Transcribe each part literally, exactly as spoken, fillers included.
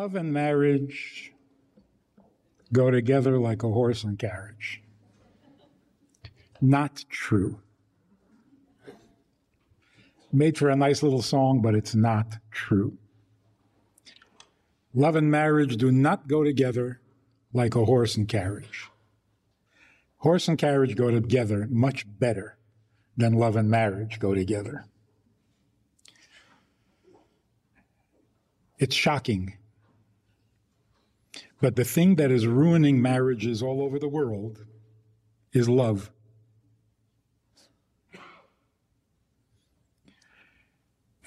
love and marriage go together like a horse and carriage. Not true. Made for a nice little song, but it's not true. Love and marriage do not go together like a horse and carriage. Horse and carriage go together much better than love and marriage go together. It's shocking. But the thing that is ruining marriages all over the world is love.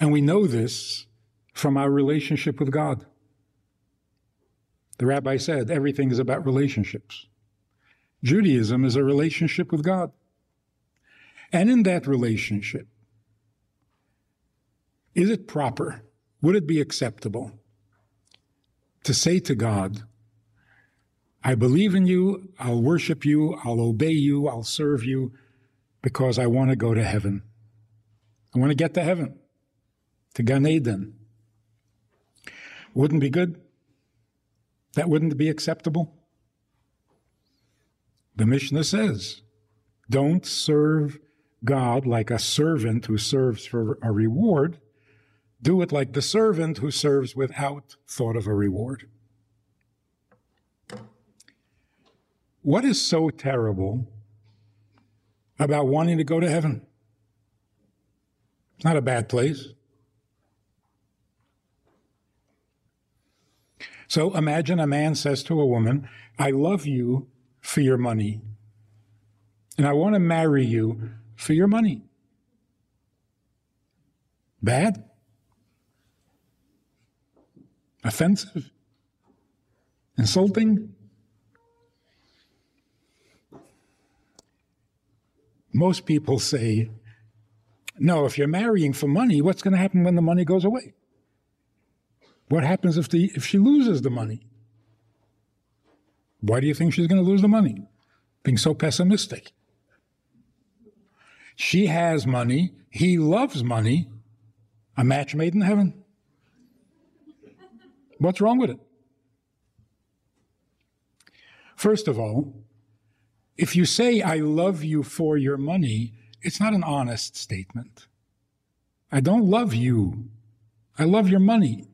And we know this from our relationship with God. The rabbi said, everything is about relationships. Judaism is a relationship with God. And in that relationship, is it proper, would it be acceptable to say to God, I believe in you, I'll worship you, I'll obey you, I'll serve you, because I want to go to heaven. I want to get to heaven, to Gan Eden. Wouldn't be good? That wouldn't be acceptable? The Mishnah says, don't serve God like a servant who serves for a reward. Do it like the servant who serves without thought of a reward. What is so terrible about wanting to go to heaven? It's not a bad place. So imagine a man says to a woman, I love you for your money, and I want to marry you for your money. Bad? Offensive? Insulting? Most people say, no, if you're marrying for money, what's going to happen when the money goes away? What happens if, the, if she loses the money? Why do you think she's going to lose the money? Being so pessimistic. She has money. He loves money. A match made in heaven. What's wrong with it? First of all, if you say, I love you for your money, it's not an honest statement. I don't love you. I love your money.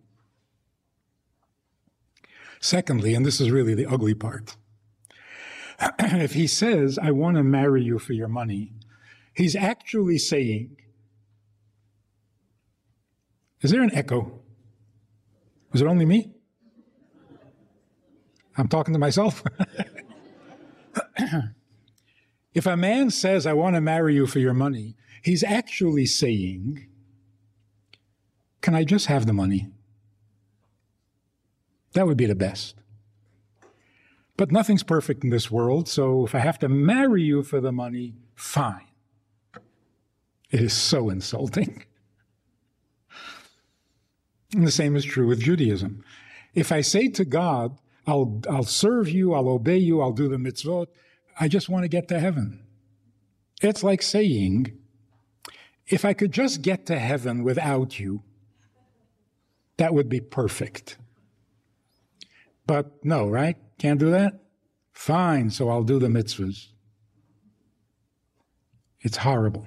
Secondly, and this is really the ugly part, if he says, I want to marry you for your money, he's actually saying, is there an echo? Is it only me? I'm talking to myself. If a man says, I want to marry you for your money, he's actually saying, can I just have the money? That would be the best. But nothing's perfect in this world, so if I have to marry you for the money, fine. It is so insulting. And the same is true with Judaism. If I say to God, I'll, I'll serve you, I'll obey you, I'll do the mitzvot, I just want to get to heaven. It's like saying, if I could just get to heaven without you, that would be perfect. But no, right? Can't do that? Fine, so I'll do the mitzvahs. It's horrible.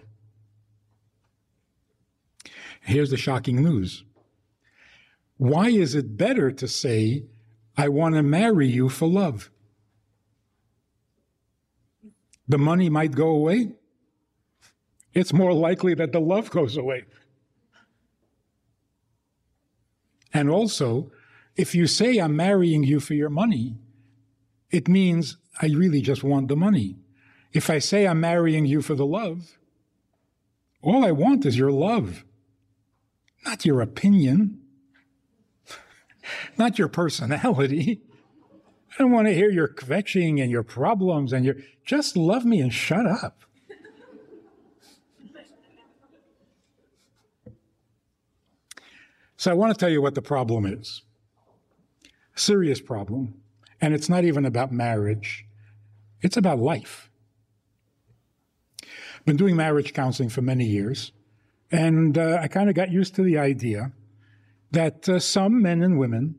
Here's the shocking news. Why is it better to say, I want to marry you for love? The money might go away. It's more likely that the love goes away. And also, if you say, I'm marrying you for your money, it means I really just want the money. If I say I'm marrying you for the love, all I want is your love, not your opinion, not your personality. I don't want to hear your kvetching and your problems and your, just love me and shut up. So I want to tell you what the problem is. Serious problem, and it's not even about marriage. It's about life. I've been doing marriage counseling for many years, and uh, I kind of got used to the idea that uh, some men and women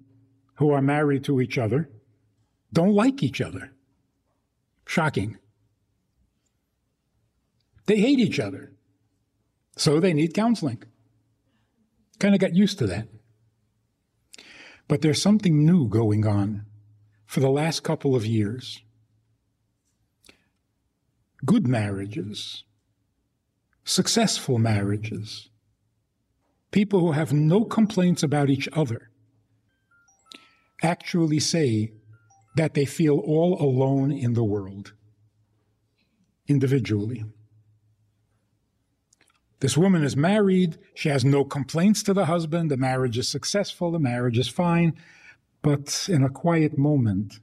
who are married to each other don't like each other. Shocking. They hate each other, so they need counseling. Kind of got used to that. But there's something new going on for the last couple of years. Good marriages, successful marriages, people who have no complaints about each other actually say that they feel all alone in the world, individually. This woman is married, she has no complaints to the husband, the marriage is successful, the marriage is fine, but in a quiet moment,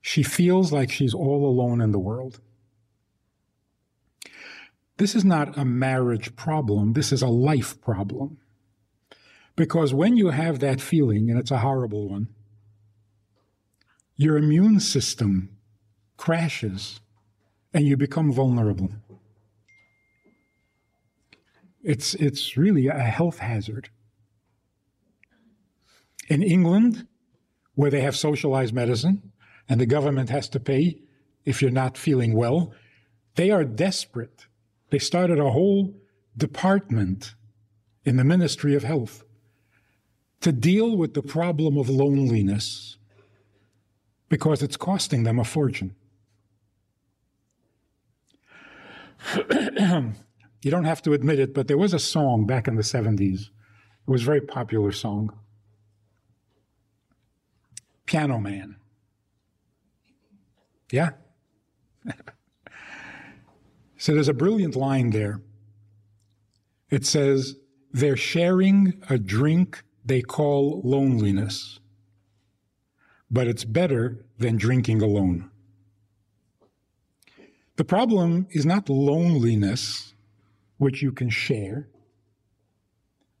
she feels like she's all alone in the world. This is not a marriage problem, this is a life problem. Because when you have that feeling, and it's a horrible one, your immune system crashes and you become vulnerable. It's, it's really a health hazard. In England, where they have socialized medicine, and the government has to pay if you're not feeling well, they are desperate. They started a whole department in the Ministry of Health to deal with the problem of loneliness because it's costing them a fortune. You don't have to admit it, but there was a song back in the seventies. It was a very popular song. Piano Man. Yeah? So there's a brilliant line there. It says, "They're sharing a drink they call loneliness, but it's better than drinking alone." The problem is not loneliness, which you can share.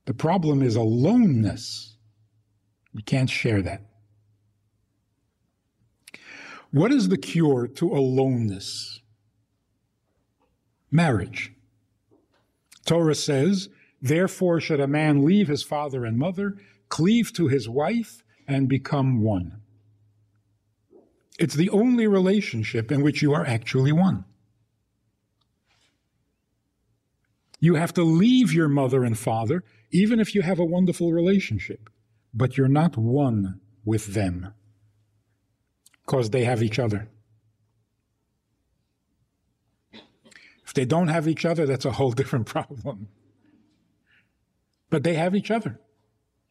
The problem is aloneness. You can't share that. What is the cure to aloneness? Marriage. Torah says, "Therefore should a man leave his father and mother, cleave to his wife, and become one." It's the only relationship in which you are actually one. You have to leave your mother and father, even if you have a wonderful relationship, but you're not one with them, because they have each other. If they don't have each other, that's a whole different problem. But they have each other.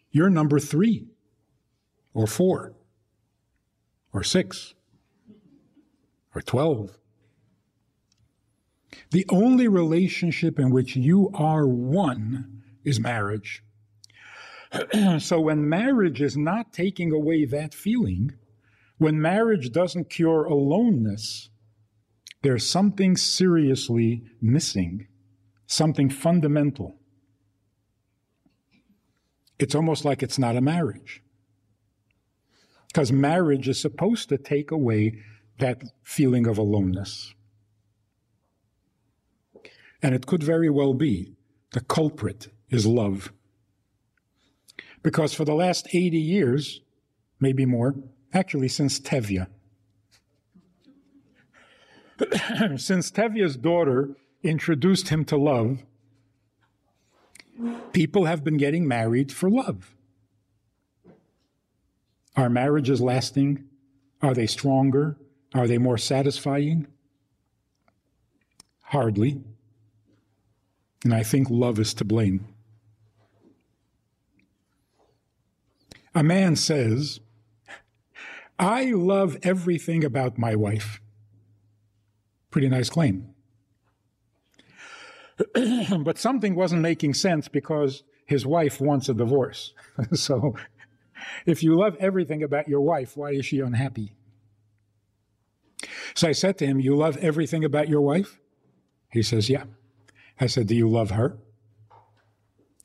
You're number three, or four, or six, or twelve. The only relationship in which you are one is marriage. So when marriage is not taking away that feeling, when marriage doesn't cure aloneness, there's something seriously missing, something fundamental. It's almost like it's not a marriage. Because marriage is supposed to take away that feeling of aloneness. And it could very well be the culprit is love. Because for the last eighty years, maybe more, actually since Tevye, since Tevye's daughter introduced him to love, people have been getting married for love. Are marriages lasting? Are they stronger? Are they more satisfying? Hardly. And I think love is to blame. A man says, "I love everything about my wife." Pretty nice claim. But something wasn't making sense because his wife wants a divorce. So if you love everything about your wife, why is she unhappy? So I said to him, "You love everything about your wife?" He says, "Yeah." I said, "Do you love her?"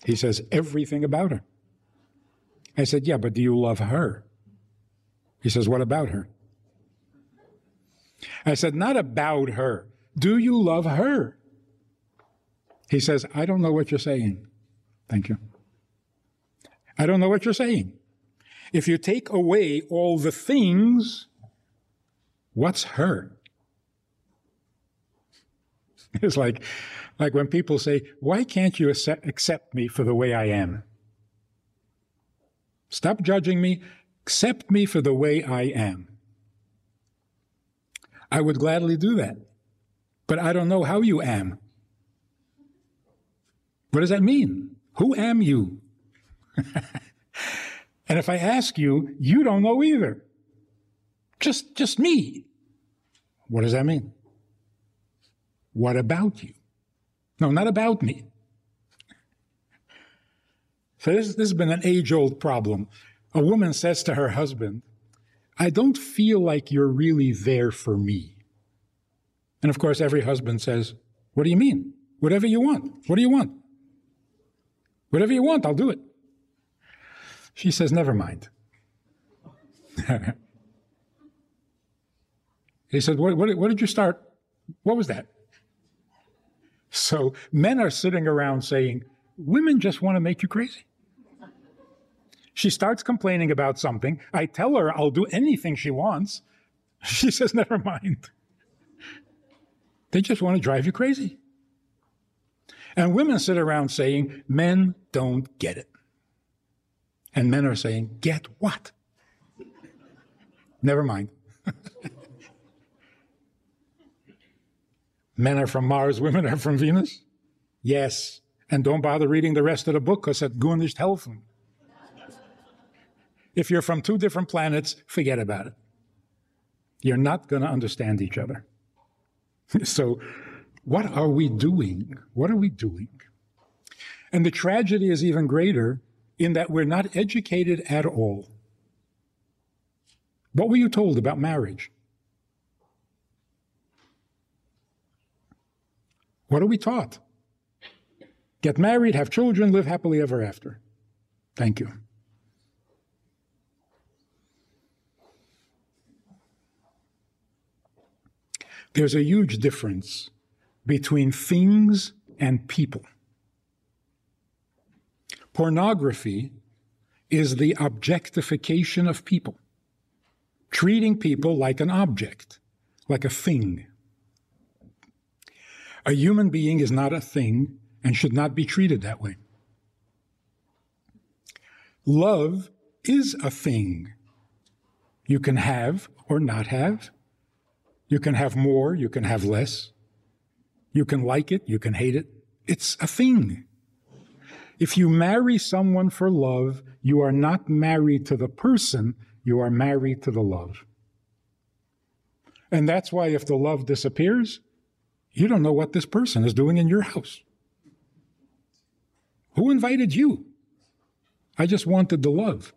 He says, "Everything about her." I said, "Yeah, but do you love her?" He says, "What about her?" I said, "Not about her. Do you love her?" He says, "I don't know what you're saying." Thank you. "I don't know what you're saying." If you take away all the things, what's her? It's like, like when people say, why can't you accept me for the way I am? Stop judging me, accept me for the way I am. I would gladly do that, but I don't know how you am. What does that mean? Who am you? And if I ask you, you don't know either. Just, just me. What does that mean? What about you? No, not about me. So this, this has been an age-old problem. A woman says to her husband, I don't feel like you're really there for me. And of course, every husband says, what do you mean? Whatever you want. What do you want? Whatever you want, I'll do it. She says, never mind. He said, what, what, what did you start? What was that? So men are sitting around saying, women just want to make you crazy. She starts complaining about something. I tell her I'll do anything she wants. She says, never mind. They just want to drive you crazy. And women sit around saying, men don't get it. And men are saying, get what? Never mind. Men are from Mars, women are from Venus? Yes. And don't bother reading the rest of the book, because it's Gunish Helfen. If you're from two different planets, forget about it. You're not going to understand each other. So what are we doing? What are we doing? And the tragedy is even greater in that we're not educated at all. What were you told about marriage? What are we taught? Get married, have children, live happily ever after. Thank you. There's a huge difference between things and people. Pornography is the objectification of people, treating people like an object, like a thing. A human being is not a thing and should not be treated that way. Love is a thing. You can have or not have. You can have more, you can have less. You can like it, you can hate it. It's a thing. If you marry someone for love, you are not married to the person, you are married to the love. And that's why if the love disappears, you don't know what this person is doing in your house. Who invited you? I just wanted the love.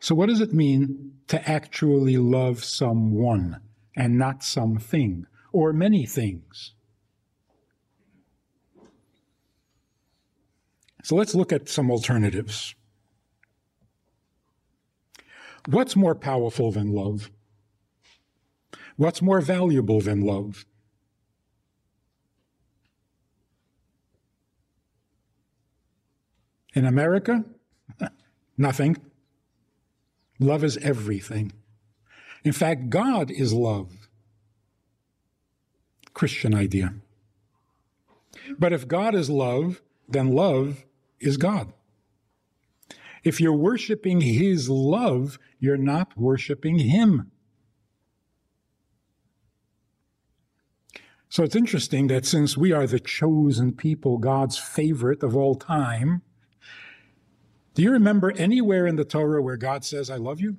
So what does it mean to actually love someone and not something or many things? So let's look at some alternatives. What's more powerful than love? What's more valuable than love? In America, nothing. Love is everything. In fact, God is love. Christian idea. But if God is love, then love is God. If you're worshiping his love, you're not worshiping him. So it's interesting that since we are the chosen people, God's favorite of all time, do you remember anywhere in the Torah where God says, I love you?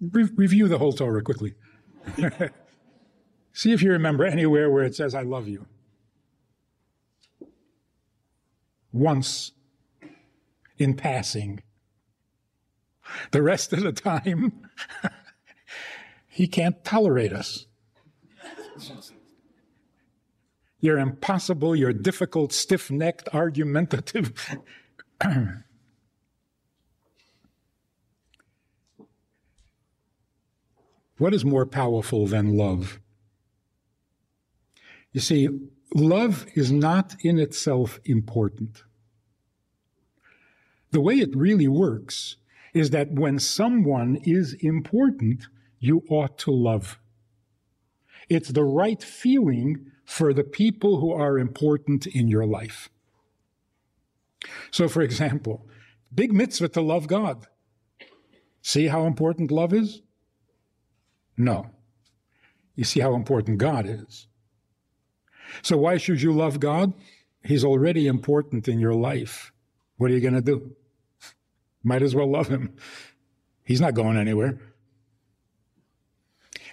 Re- review the whole Torah quickly. See if you remember anywhere where it says, I love you. Once, in passing. The rest of the time, he can't tolerate us. You're impossible, you're difficult, stiff-necked, argumentative. What is more powerful than love? You see, love is not in itself important. The way it really works is that when someone is important, you ought to love. It's the right feeling for the people who are important in your life. So, for example, big mitzvah to love God. See how important love is? No. You see how important God is. So why should you love God? He's already important in your life. What are you going to do? Might as well love him. He's not going anywhere.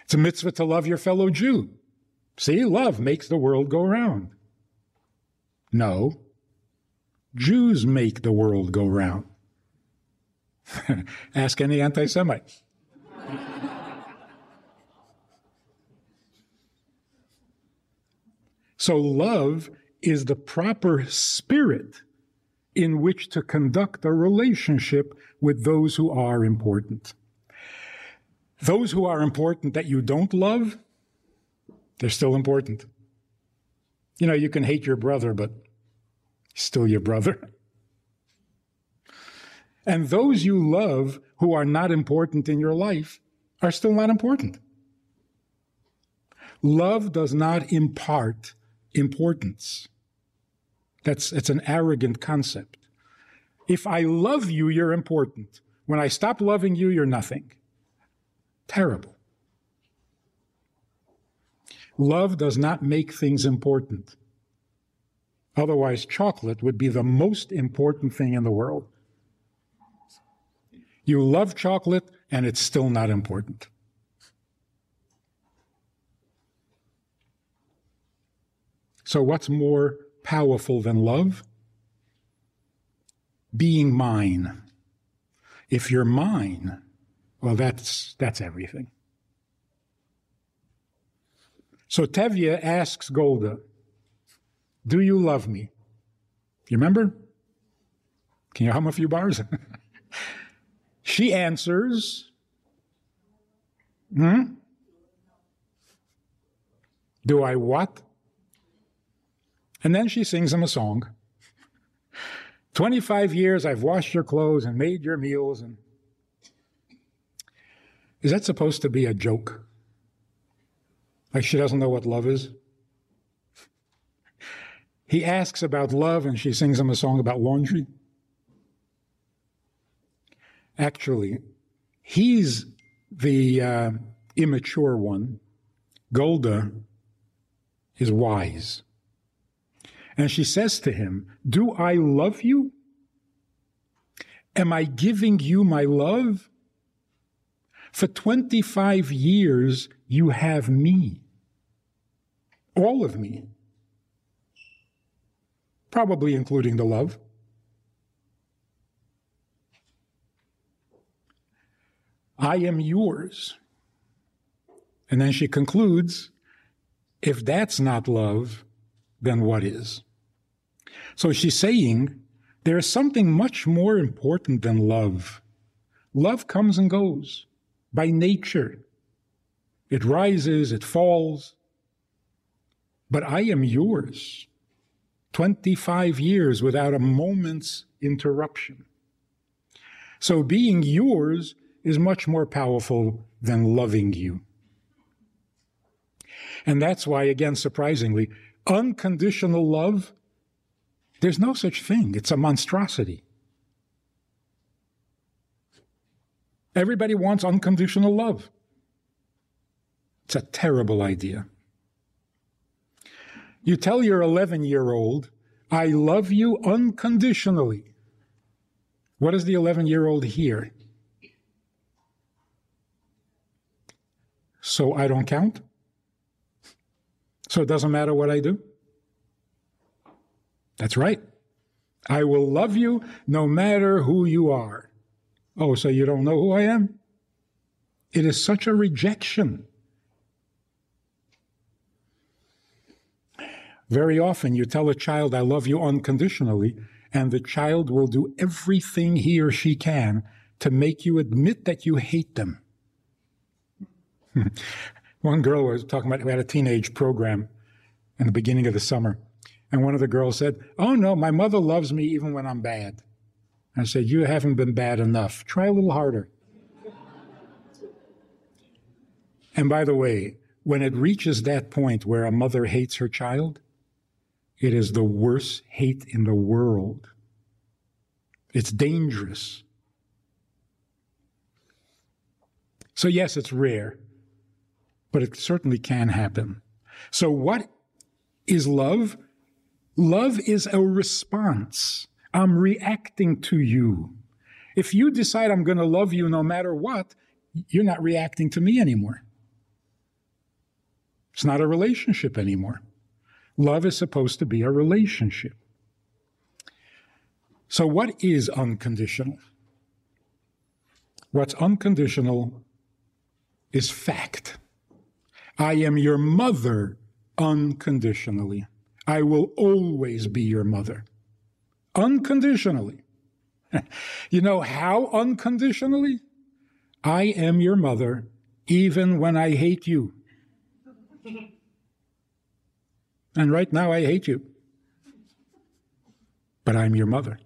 It's a mitzvah to love your fellow Jew. See, love makes the world go round. No, Jews make the world go round. Ask any anti-Semites. So love is the proper spirit in which to conduct a relationship with those who are important. Those who are important that you don't love, they're still important. You know, you can hate your brother, but he's still your brother. And those you love who are not important in your life are still not important. Love does not impart importance. That's, it's an arrogant concept. If I love you, you're important. When I stop loving you, you're nothing. Terrible. Love does not make things important. Otherwise, chocolate would be the most important thing in the world. You love chocolate, and it's still not important. So what's more powerful than love? Being mine. If you're mine, well, that's, that's everything. So Tevye asks Golda, do you love me? You remember? Can you hum a few bars? She answers, hmm? Do I what? And then she sings him a song. twenty-five years I've washed your clothes and made your meals. And is that supposed to be a joke? Like she doesn't know what love is? He asks about love and she sings him a song about laundry. Actually, he's the uh, immature one. Golda is wise. And she says to him, do I love you? Am I giving you my love? For twenty-five years, you have me. All of me. Probably including the love. I am yours. And then she concludes, if that's not love, then what is? So she's saying, there is something much more important than love. Love comes and goes by nature. It rises, it falls. But I am yours. twenty-five years without a moment's interruption. So being yours is much more powerful than loving you. And that's why, again, surprisingly, unconditional love, there's no such thing. It's a monstrosity. Everybody wants unconditional love. It's a terrible idea. You tell your eleven-year-old, I love you unconditionally. What does the eleven-year-old hear? So I don't count? So it doesn't matter what I do? That's right. I will love you no matter who you are. Oh, so you don't know who I am? It is such a rejection. Very often you tell a child, I love you unconditionally, and the child will do everything he or she can to make you admit that you hate them. One girl was talking about, we had a teenage program, in the beginning of the summer. And one of the girls said, oh no, my mother loves me even when I'm bad. I said, you haven't been bad enough. Try a little harder. And by the way, when it reaches that point where a mother hates her child, it is the worst hate in the world. It's dangerous. So yes, it's rare, but it certainly can happen. So what is love? Love is a response. I'm reacting to you. If you decide I'm going to love you no matter what, you're not reacting to me anymore. It's not a relationship anymore. Love is supposed to be a relationship. So what is unconditional? What's unconditional is fact. I am your mother unconditionally. I will always be your mother. Unconditionally. You know how unconditionally? I am your mother even when I hate you. And right now I hate you. But I'm your mother.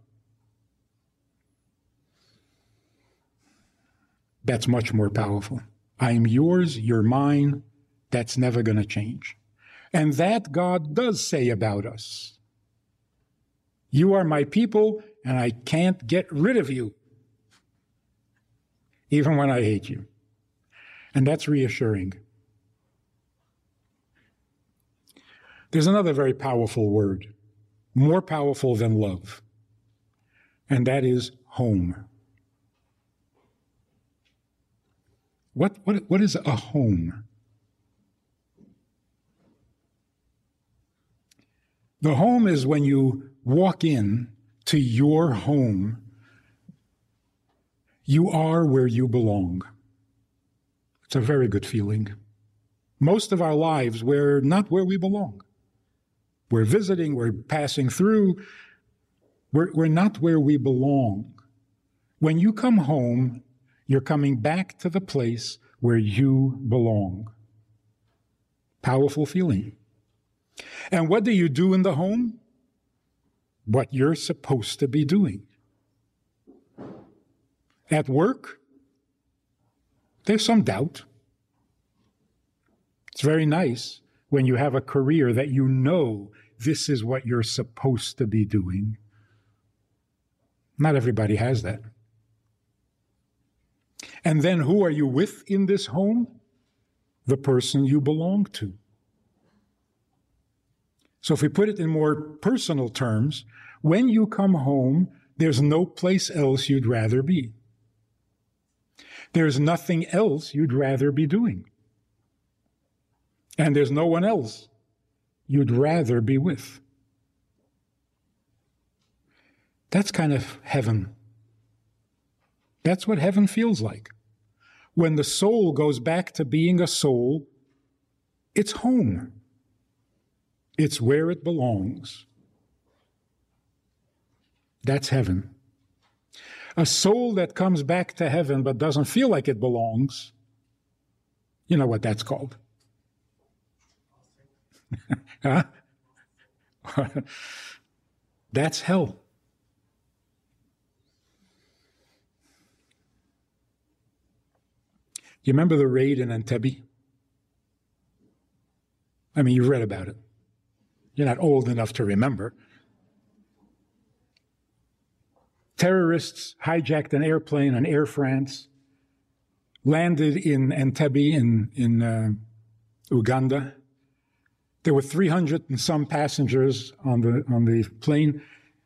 That's much more powerful. I'm yours, you're mine. That's never going to change. And that God does say about us. You are my people, and I can't get rid of you, even when I hate you. And that's reassuring. There's another very powerful word, more powerful than love, and that is home. What, what, what is a home? The home is when you walk in to your home, you are where you belong. It's a very good feeling. Most of our lives, we're not where we belong. We're visiting, we're passing through. We're, we're not where we belong. When you come home, you're coming back to the place where you belong. Powerful feeling. And what do you do in the home? What you're supposed to be doing. At work, there's some doubt. It's very nice when you have a career that you know this is what you're supposed to be doing. Not everybody has that. And then who are you with in this home? The person you belong to. So if we put it in more personal terms, when you come home, there's no place else you'd rather be. There's nothing else you'd rather be doing. And there's no one else you'd rather be with. That's kind of heaven. That's what heaven feels like. When the soul goes back to being a soul, it's home. It's where it belongs. That's heaven. A soul that comes back to heaven but doesn't feel like it belongs, you know what that's called. Huh? That's hell. You remember the raid in Entebbe? I mean, you read about it. You're not old enough to remember. Terrorists hijacked an airplane on Air France, landed in Entebbe in, in uh, Uganda. There were three hundred and some passengers on the, on the plane.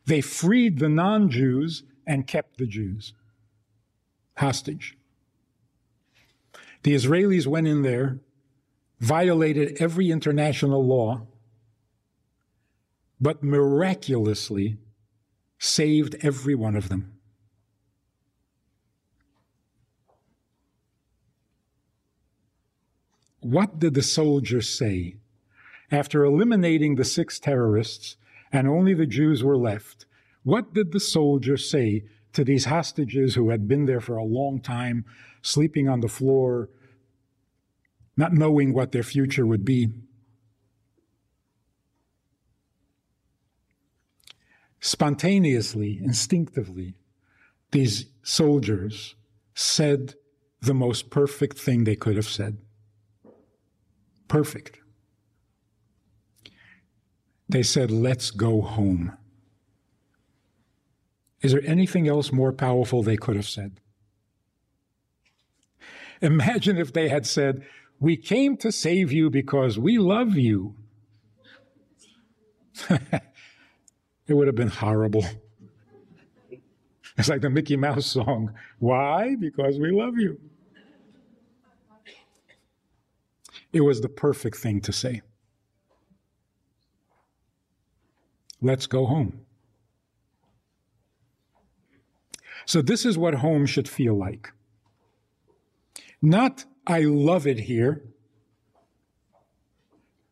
They freed the non-Jews and kept the Jews hostage. The Israelis went in there, violated every international law, but miraculously saved every one of them. What did the soldiers say? After eliminating the six terrorists and only the Jews were left, what did the soldiers say to these hostages who had been there for a long time, sleeping on the floor, not knowing what their future would be? spontaneously, instinctively, these soldiers said the most perfect thing they could have said. Perfect. They said, "Let's go home." Is there anything else more powerful they could have said? Imagine if they had said, "We came to save you because we love you." It would have been horrible. It's like the Mickey Mouse song. Why? Because we love you. It was the perfect thing to say. Let's go home. So this is what home should feel like. Not, I love it here.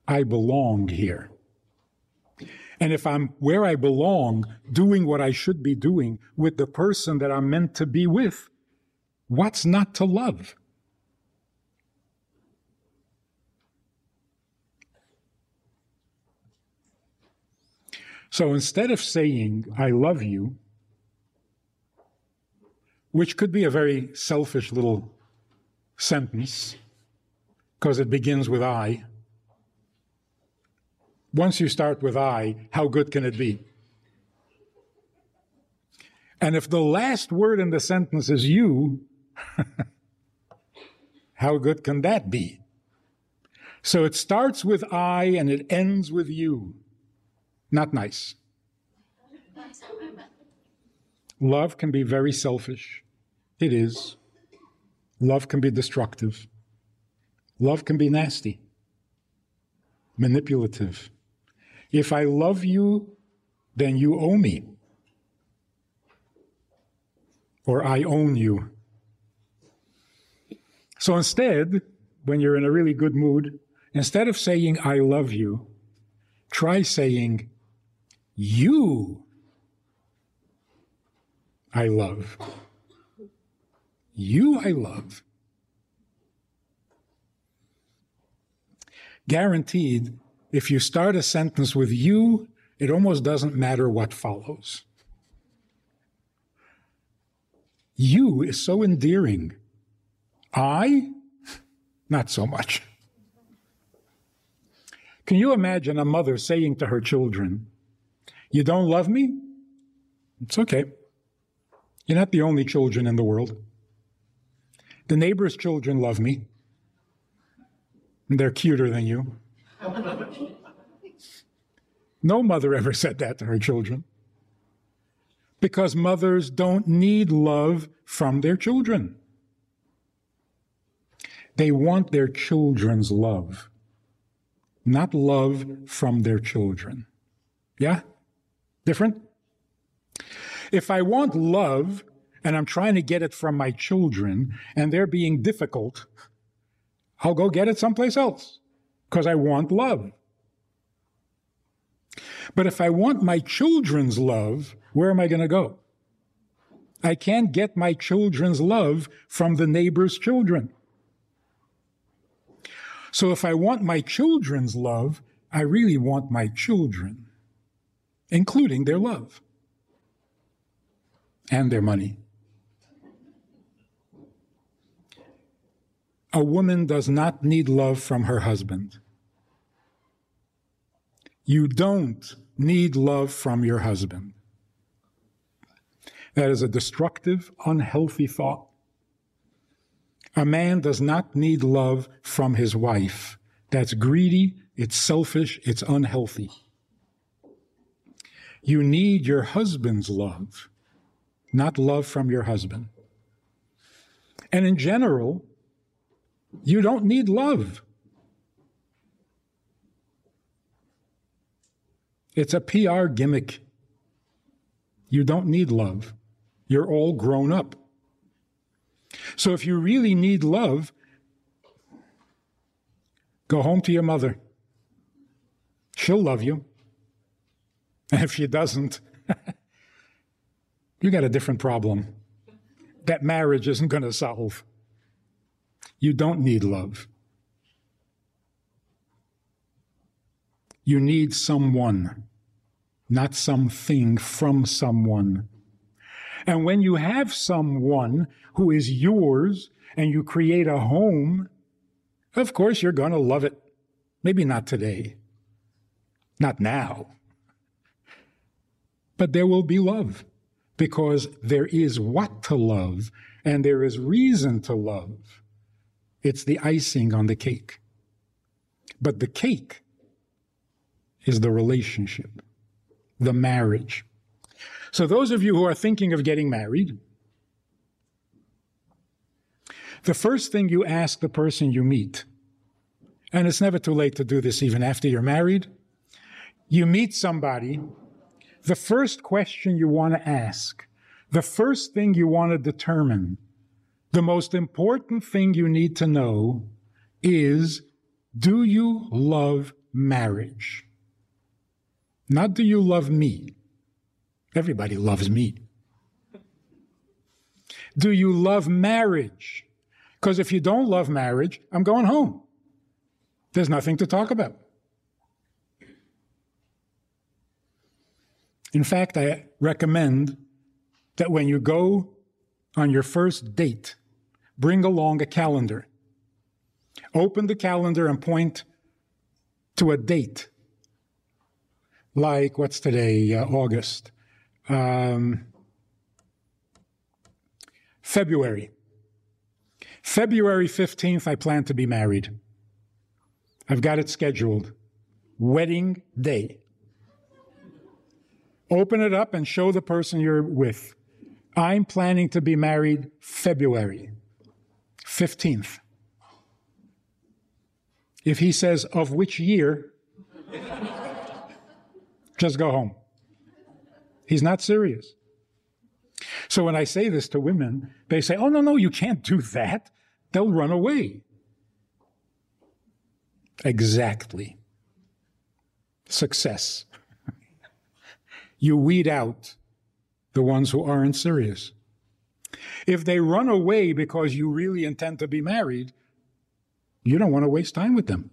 I belong here. And if I'm where I belong, doing what I should be doing with the person that I'm meant to be with, what's not to love? So instead of saying, I love you, which could be a very selfish little sentence, because it begins with I. Once you start with I, how good can it be? And if the last word in the sentence is you, how good can that be? So it starts with I and it ends with you. Not nice. Love can be very selfish. It is. Love can be destructive. Love can be nasty, manipulative. If I love you, then you owe me. Or I own you. So instead, when you're in a really good mood, instead of saying, I love you, try saying, you, I love. You, I love. Guaranteed, if you start a sentence with you, it almost doesn't matter what follows. You is so endearing. I? Not so much. Can you imagine a mother saying to her children, you don't love me? It's okay. You're not the only children in the world. The neighbor's children love me. And they're cuter than you. No mother ever said that to her children. Because mothers don't need love from their children. They want their children's love. Not love from their children. Yeah? Different? If I want love, and I'm trying to get it from my children, and they're being difficult, I'll go get it someplace else, because I want love. But if I want my children's love, where am I going to go? I can't get my children's love from the neighbor's children. So if I want my children's love, I really want my children, including their love and their money. A woman does not need love from her husband. You don't need love from your husband. That is a destructive, unhealthy thought. A man does not need love from his wife. That's greedy, it's selfish, it's unhealthy. You need your husband's love, not love from your husband. And in general, you don't need love. It's a P R gimmick. You don't need love. You're all grown up. So if you really need love, go home to your mother. She'll love you. And if she doesn't, you got a different problem that marriage isn't going to solve. You don't need love. You need someone, not something from someone. And when you have someone who is yours and you create a home, of course you're going to love it. Maybe not today, not now, but there will be love because there is what to love and there is reason to love. It's the icing on the cake. But the cake is the relationship, the marriage. So those of you who are thinking of getting married, the first thing you ask the person you meet, and it's never too late to do this even after you're married, you meet somebody, the first question you want to ask, the first thing you want to determine, the most important thing you need to know is, do you love marriage? Not do you love me? Everybody loves me. Do you love marriage? Because if you don't love marriage, I'm going home. There's nothing to talk about. In fact, I recommend that when you go on your first date, bring along a calendar. Open the calendar and point to a date. Like, what's today? Uh, August. Um, February. February fifteenth, I plan to be married. I've got it scheduled. Wedding day. Open it up and show the person you're with. I'm planning to be married February fifteenth. If he says, of which year, just go home. He's not serious. So when I say this to women, they say, oh, no, no, you can't do that. They'll run away. Exactly. Success. You weed out the ones who aren't serious. If they run away because you really intend to be married, you don't want to waste time with them.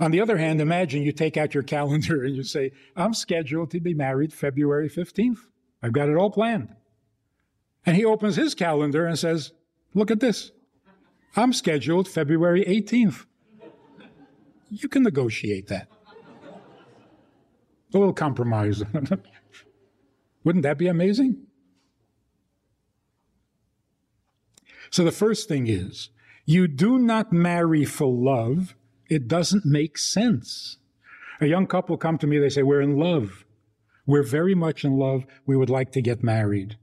On the other hand, imagine you take out your calendar and you say, I'm scheduled to be married February fifteenth. I've got it all planned. And he opens his calendar and says, look at this. I'm scheduled February eighteenth. You can negotiate that. A little compromise. Wouldn't that be amazing? So the first thing is, you do not marry for love. It doesn't make sense. A young couple come to me, they say, we're in love. We're very much in love. We would like to get married.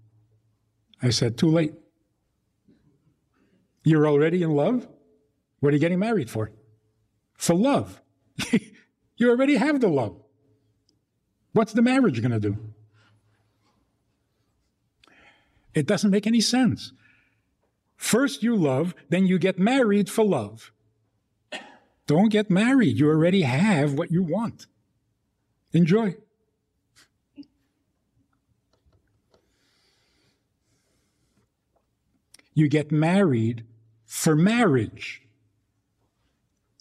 I said, too late. You're already in love? What are you getting married for? For love. You already have the love. What's the marriage going to do? It doesn't make any sense. First you love, then you get married for love. Don't get married. You already have what you want. Enjoy. You get married for marriage.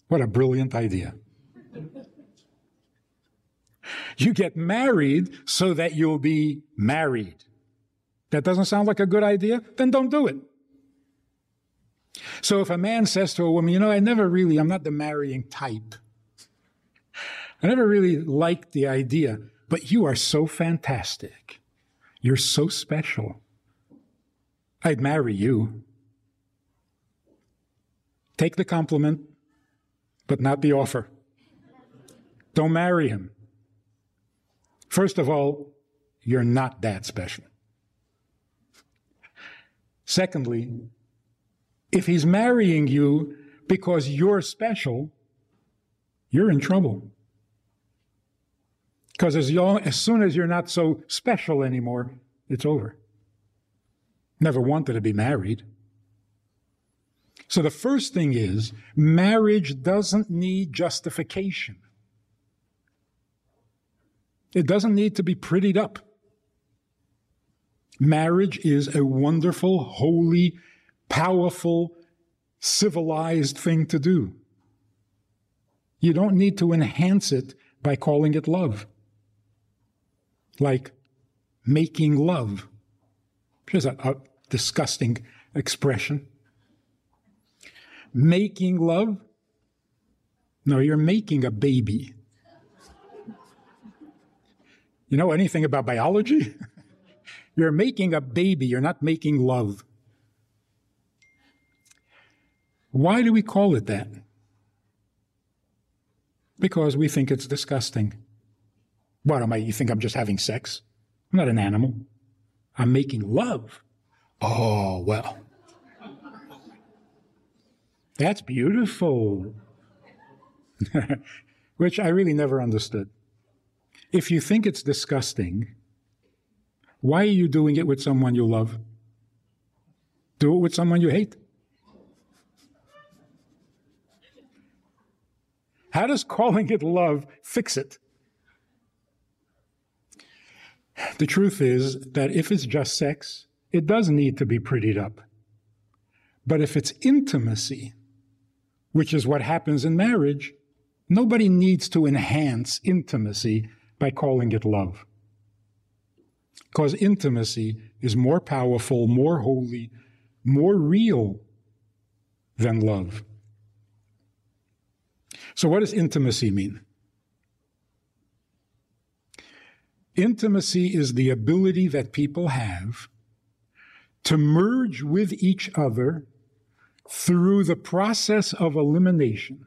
What a brilliant idea. You get married so that you'll be married. That doesn't sound like a good idea? Then don't do it. So if a man says to a woman, you know, I never really, I'm not the marrying type. I never really liked the idea, but you are so fantastic. You're so special. I'd marry you. Take the compliment, but not the offer. Don't marry him. First of all, you're not that special. Secondly, if he's marrying you because you're special, you're in trouble. Because as, as soon as you're not so special anymore, it's over. Never wanted to be married. So the first thing is, marriage doesn't need justification. It doesn't need to be prettied up. Marriage is a wonderful, holy, powerful, civilized thing to do. You don't need to enhance it by calling it love. Like making love, which is a, a disgusting expression. Making love? No, you're making a baby. You know anything about biology? You're making a baby, you're not making love. Why do we call it that? Because we think it's disgusting. What am I, you think I'm just having sex? I'm not an animal. I'm making love. Oh, well. That's beautiful. Which I really never understood. If you think it's disgusting, why are you doing it with someone you love? Do it with someone you hate. How does calling it love fix it? The truth is that if it's just sex, it does need to be prettied up. But if it's intimacy, which is what happens in marriage, nobody needs to enhance intimacy by calling it love. Because intimacy is more powerful, more holy, more real than love. So what does intimacy mean? Intimacy is the ability that people have to merge with each other through the process of elimination.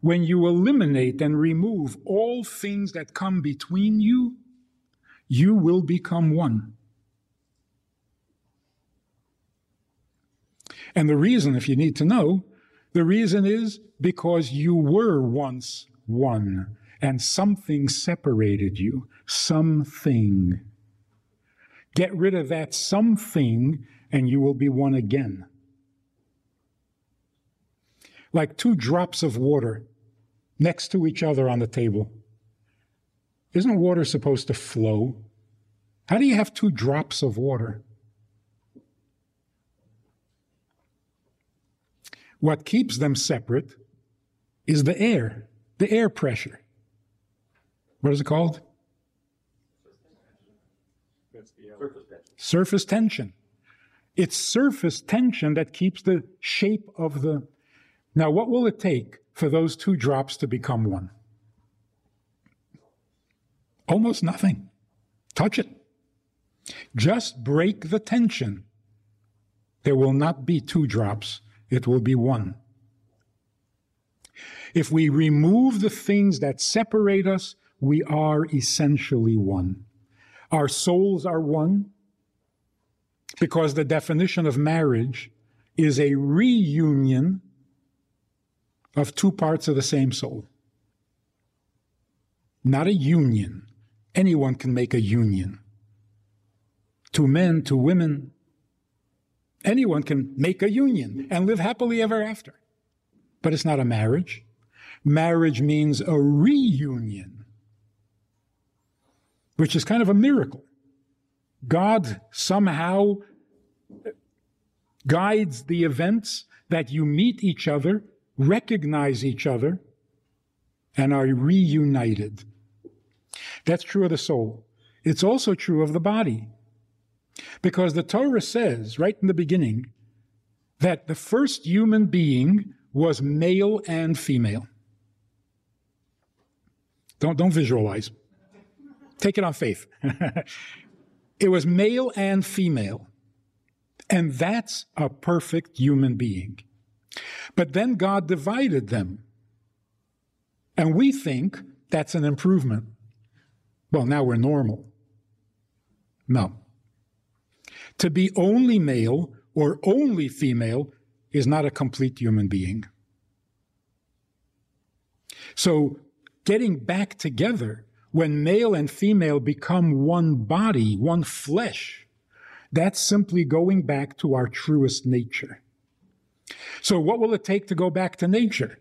When you eliminate and remove all things that come between you, you will become one. And the reason, if you need to know, the reason is because you were once one, and something separated you, something. Get rid of that something, and you will be one again. Like two drops of water next to each other on the table. Isn't water supposed to flow? How do you have two drops of water? What keeps them separate is the air, the air pressure. What is it called? Surface tension. Surface tension. It's surface tension that keeps the shape of the... Now, what will it take for those two drops to become one? Almost nothing. Touch it. Just break the tension. There will not be two drops. It will be one. If we remove the things that separate us, we are essentially one. Our souls are one because the definition of marriage is a reunion of two parts of the same soul. Not a union. Anyone can make a union. Two men, two women. Anyone can make a union and live happily ever after. But it's not a marriage. Marriage means a reunion, which is kind of a miracle. God somehow guides the events that you meet each other, recognize each other, and are reunited. That's true of the soul. It's also true of the body. Because the Torah says, right in the beginning, that the first human being was male and female. Don't, don't visualize. Take it on faith. It was male and female. And that's a perfect human being. But then God divided them. And we think that's an improvement. Well, now we're normal. No. To be only male or only female is not a complete human being. So getting back together, when male and female become one body, one flesh, that's simply going back to our truest nature. So what will it take to go back to nature?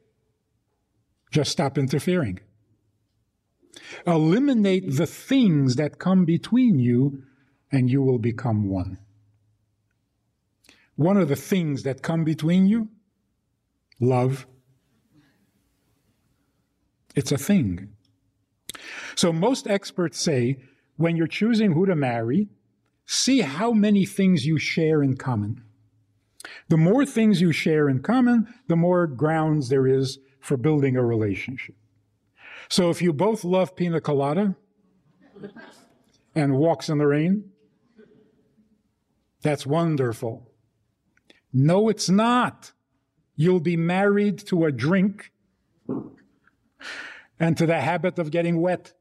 Just stop interfering. Eliminate the things that come between you, and you will become one. One of the things that come between you? Love. It's a thing. So most experts say, when you're choosing who to marry, see how many things you share in common. The more things you share in common, the more grounds there is for building a relationship. So if you both love pina colada and walks in the rain, that's wonderful. No, it's not. You'll be married to a drink and to the habit of getting wet.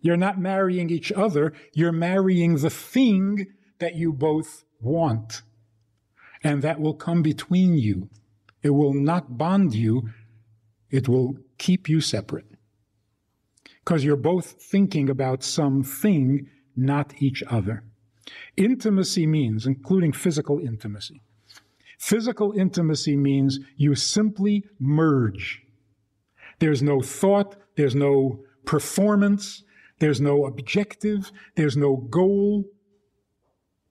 You're not marrying each other, you're marrying the thing that you both want. And that will come between you. It will not bond you, it will keep you separate. Because you're both thinking about something, not each other. Intimacy means, including physical intimacy. Physical intimacy means you simply merge. There's no thought, there's no performance, there's no objective, there's no goal,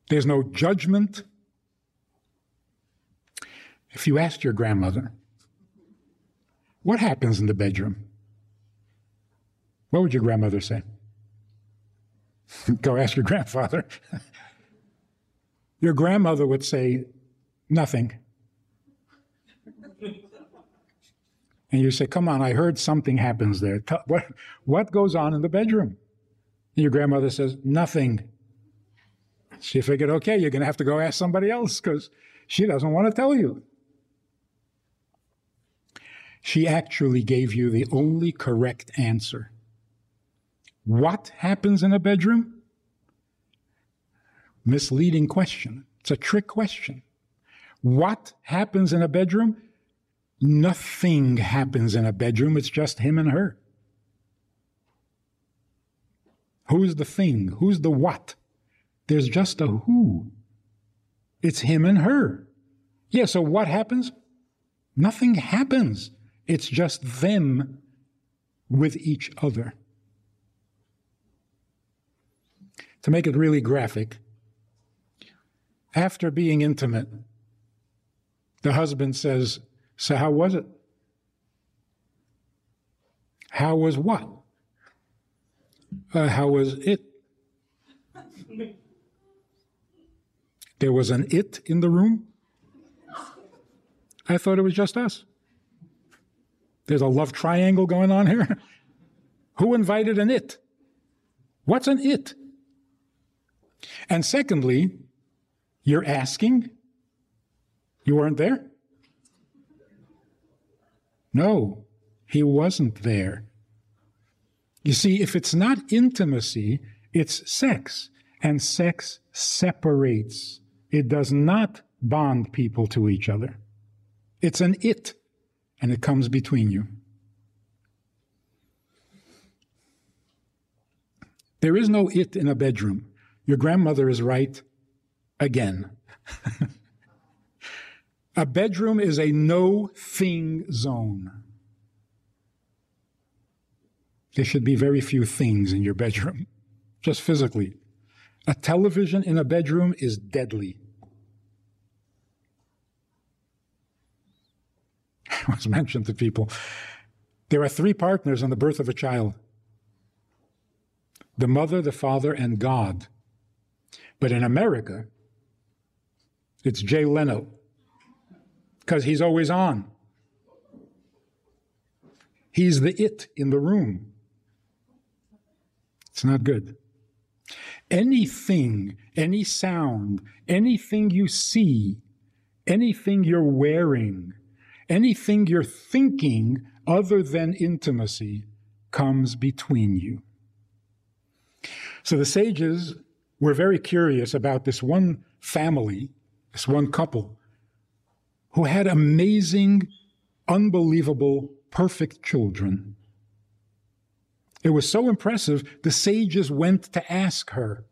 there's no judgment. If you asked your grandmother, what happens in the bedroom? What would your grandmother say? Go ask your grandfather. Your grandmother would say, nothing. And you say, come on, I heard something happens there. What, what goes on in the bedroom? And your grandmother says, nothing. She figured, okay, you're going to have to go ask somebody else because she doesn't want to tell you. She actually gave you the only correct answer. What happens in a bedroom? Misleading question. It's a trick question. What happens in a bedroom? Nothing happens in a bedroom, it's just him and her. Who's the thing? Who's the what? There's just a who. It's him and her. Yeah, so what happens? Nothing happens. It's just them with each other. To make it really graphic, after being intimate, the husband says, so how was it? How was what? Uh, how was it? There was an it in the room? I thought it was just us. There's a love triangle going on here. Who invited an it? What's an it? And secondly, you're asking, you weren't there? No, he wasn't there. You see, if it's not intimacy, it's sex. And sex separates. It does not bond people to each other. It's an it, and it comes between you. There is no it in a bedroom. Your grandmother is right again. A bedroom is a no-thing zone. There should be very few things in your bedroom, just physically. A television in a bedroom is deadly. I once mentioned to people, there are three partners in the birth of a child. The mother, the father, and God. But in America, it's Jay Leno. Because he's always on. He's the it in the room. It's not good. Anything, any sound, anything you see, anything you're wearing, anything you're thinking other than intimacy comes between you. So the sages were very curious about this one family, this one couple, who had amazing, unbelievable, perfect children. It was so impressive, the sages went to ask her,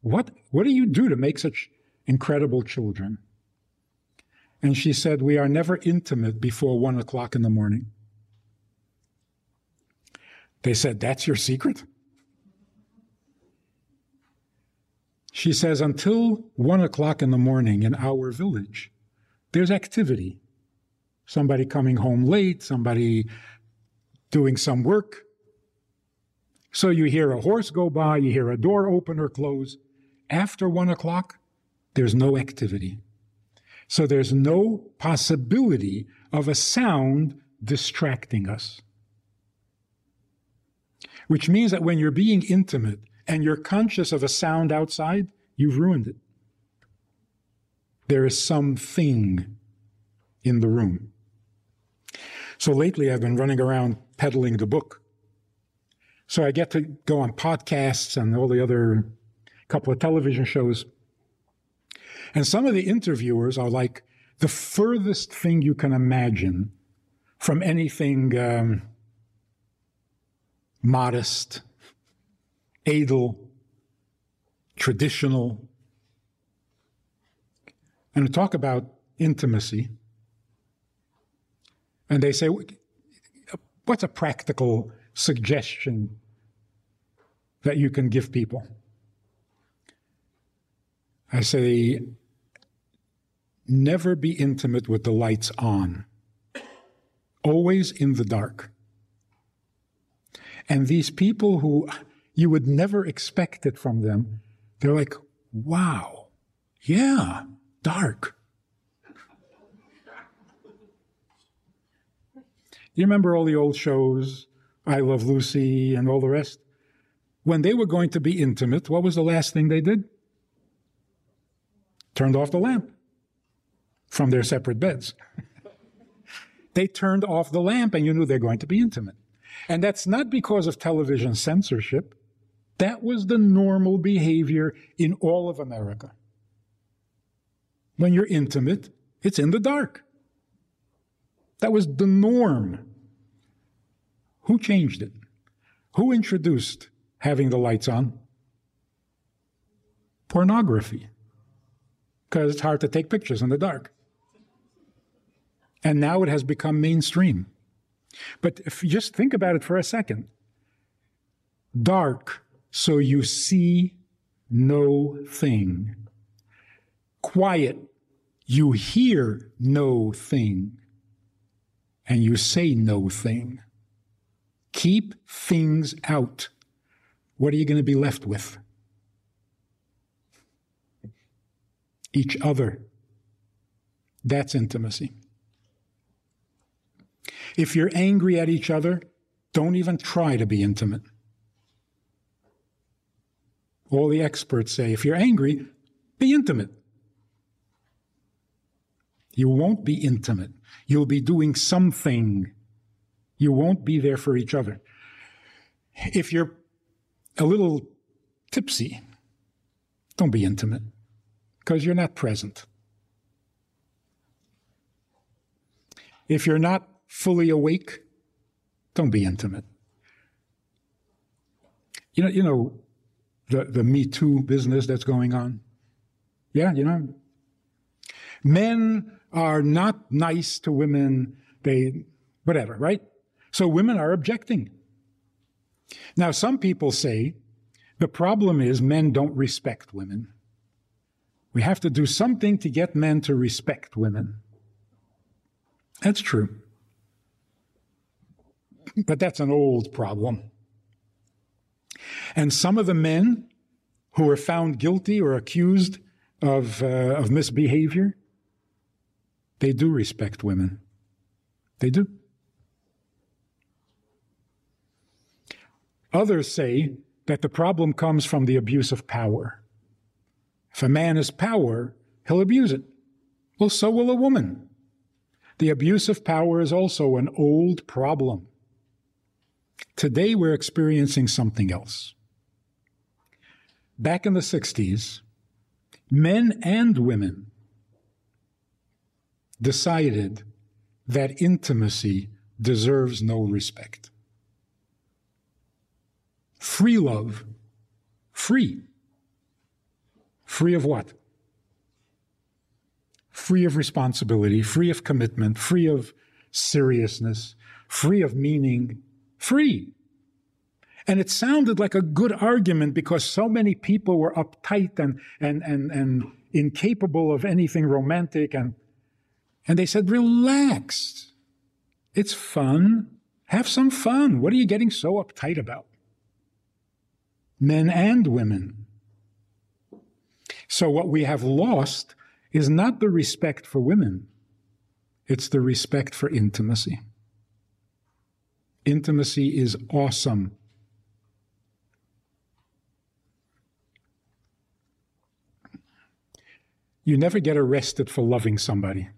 what, what do you do to make such incredible children? And she said, we are never intimate before one o'clock in the morning. They said, that's your secret? She says, until one o'clock in the morning in our village, there's activity. Somebody coming home late, somebody doing some work. So you hear a horse go by, you hear a door open or close. After one o'clock, there's no activity. So there's no possibility of a sound distracting us. Which means that when you're being intimate and you're conscious of a sound outside, you've ruined it. There is something in the room. So lately I've been running around peddling the book. So I get to go on podcasts and all the other couple of television shows. And some of the interviewers are like the furthest thing you can imagine from anything um, modest, edel, traditional. And to talk about intimacy, and they say, what's a practical suggestion that you can give people? I say, never be intimate with the lights on. Always in the dark. And these people who you would never expect it from them, they're like, wow, yeah, dark. You remember all the old shows, I Love Lucy and all the rest? When they were going to be intimate, what was the last thing they did? Turned off the lamp from their separate beds. They turned off the lamp and you knew they're going to be intimate. And that's not because of television censorship. That was the normal behavior in all of America. When you're intimate, it's in the dark. That was the norm. Who changed it? Who introduced having the lights on? Pornography. Because it's hard to take pictures in the dark. And now it has become mainstream. But if you just think about it for a second. Dark, so you see no thing. Quiet, you hear no thing. And you say no thing. Keep things out. What are you going to be left with? Each other. That's intimacy. If you're angry at each other, don't even try to be intimate. All the experts say, if you're angry, be intimate. You won't be intimate. You'll be doing something. You won't be there for each other. If you're a little tipsy, don't be intimate. Because you're not present. If you're not fully awake, don't be intimate. You know, you know, the, the Me Too business that's going on? Yeah, you know? Men are not nice to women, they, whatever, right? So women are objecting. Now, some people say, the problem is men don't respect women. We have to do something to get men to respect women. That's true. But that's an old problem. And some of the men who are found guilty or accused of, uh, of misbehavior, they do respect women. They do. Others say that the problem comes from the abuse of power. If a man has power, he'll abuse it. Well, so will a woman. The abuse of power is also an old problem. Today we're experiencing something else. Back in the sixties, men and women decided that intimacy deserves no respect. Free love, free. Free of what? Free of responsibility, free of commitment, free of seriousness, free of meaning, free. And it sounded like a good argument because so many people were uptight and, and, and, and incapable of anything romantic. And, and they said, relax. It's fun. Have some fun. What are you getting so uptight about? Men and women. So what we have lost is not the respect for women. It's the respect for intimacy. Intimacy is awesome. You never get arrested for loving somebody,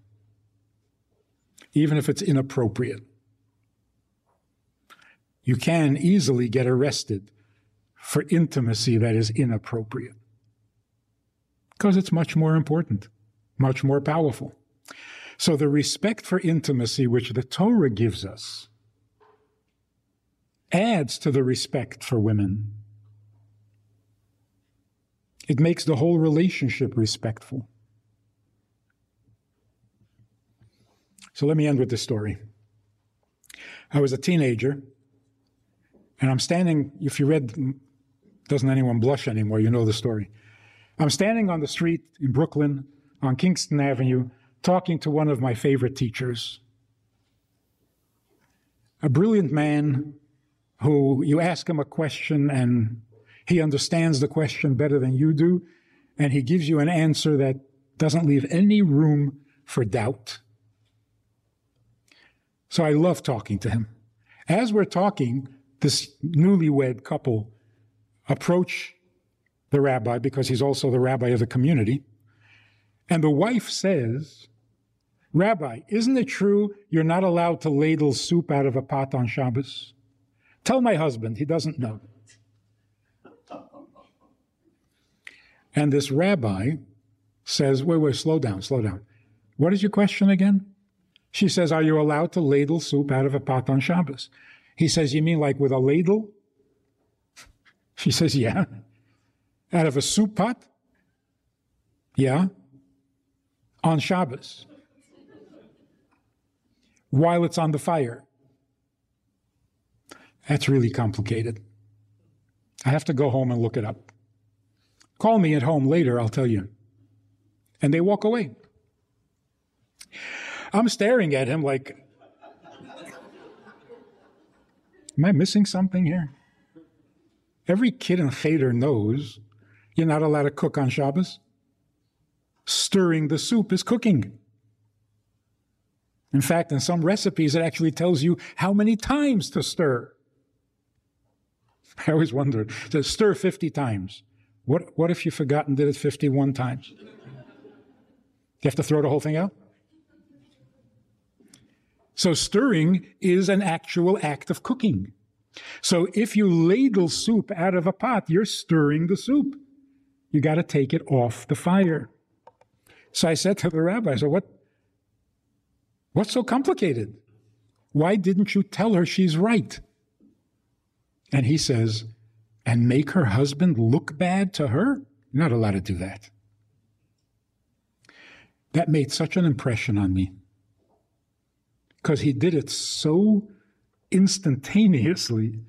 even if it's inappropriate. You can easily get arrested for intimacy that is inappropriate, because it's much more important, much more powerful. So the respect for intimacy which the Torah gives us adds to the respect for women. It makes the whole relationship respectful. So let me end with this story. I was a teenager, and I'm standing, if you read, Doesn't Anyone Blush Anymore, you know the story. I'm standing on the street in Brooklyn on Kingston Avenue talking to one of my favorite teachers, a brilliant man who you ask him a question and he understands the question better than you do, and he gives you an answer that doesn't leave any room for doubt. So I love talking to him. As we're talking, this newlywed couple approach the rabbi, because he's also the rabbi of the community, and the wife says, "Rabbi, isn't it true you're not allowed to ladle soup out of a pot on Shabbos? Tell my husband, he doesn't know." And this rabbi says, wait, wait, slow down, slow down. What is your question again? She says, are you allowed to ladle soup out of a pot on Shabbos? He says, you mean like with a ladle? She says, yeah. Out of a soup pot? Yeah. On Shabbos. While it's on the fire. That's really complicated. I have to go home and look it up. Call me at home later, I'll tell you. And they walk away. I'm staring at him like, am I missing something here? Every kid in Cheder knows you're not allowed to cook on Shabbos. Stirring the soup is cooking. In fact, in some recipes, it actually tells you how many times to stir. I always wondered, to stir fifty times. What, what if you forgot and did it fifty-one times? You have to throw the whole thing out? So stirring is an actual act of cooking. So if you ladle soup out of a pot, you're stirring the soup. You got to take it off the fire. So I said to the rabbi, I said, what, what's so complicated? Why didn't you tell her she's right? And he says, and make her husband look bad to her? You're not allowed to do that. That made such an impression on me, because he did it so instantaneously,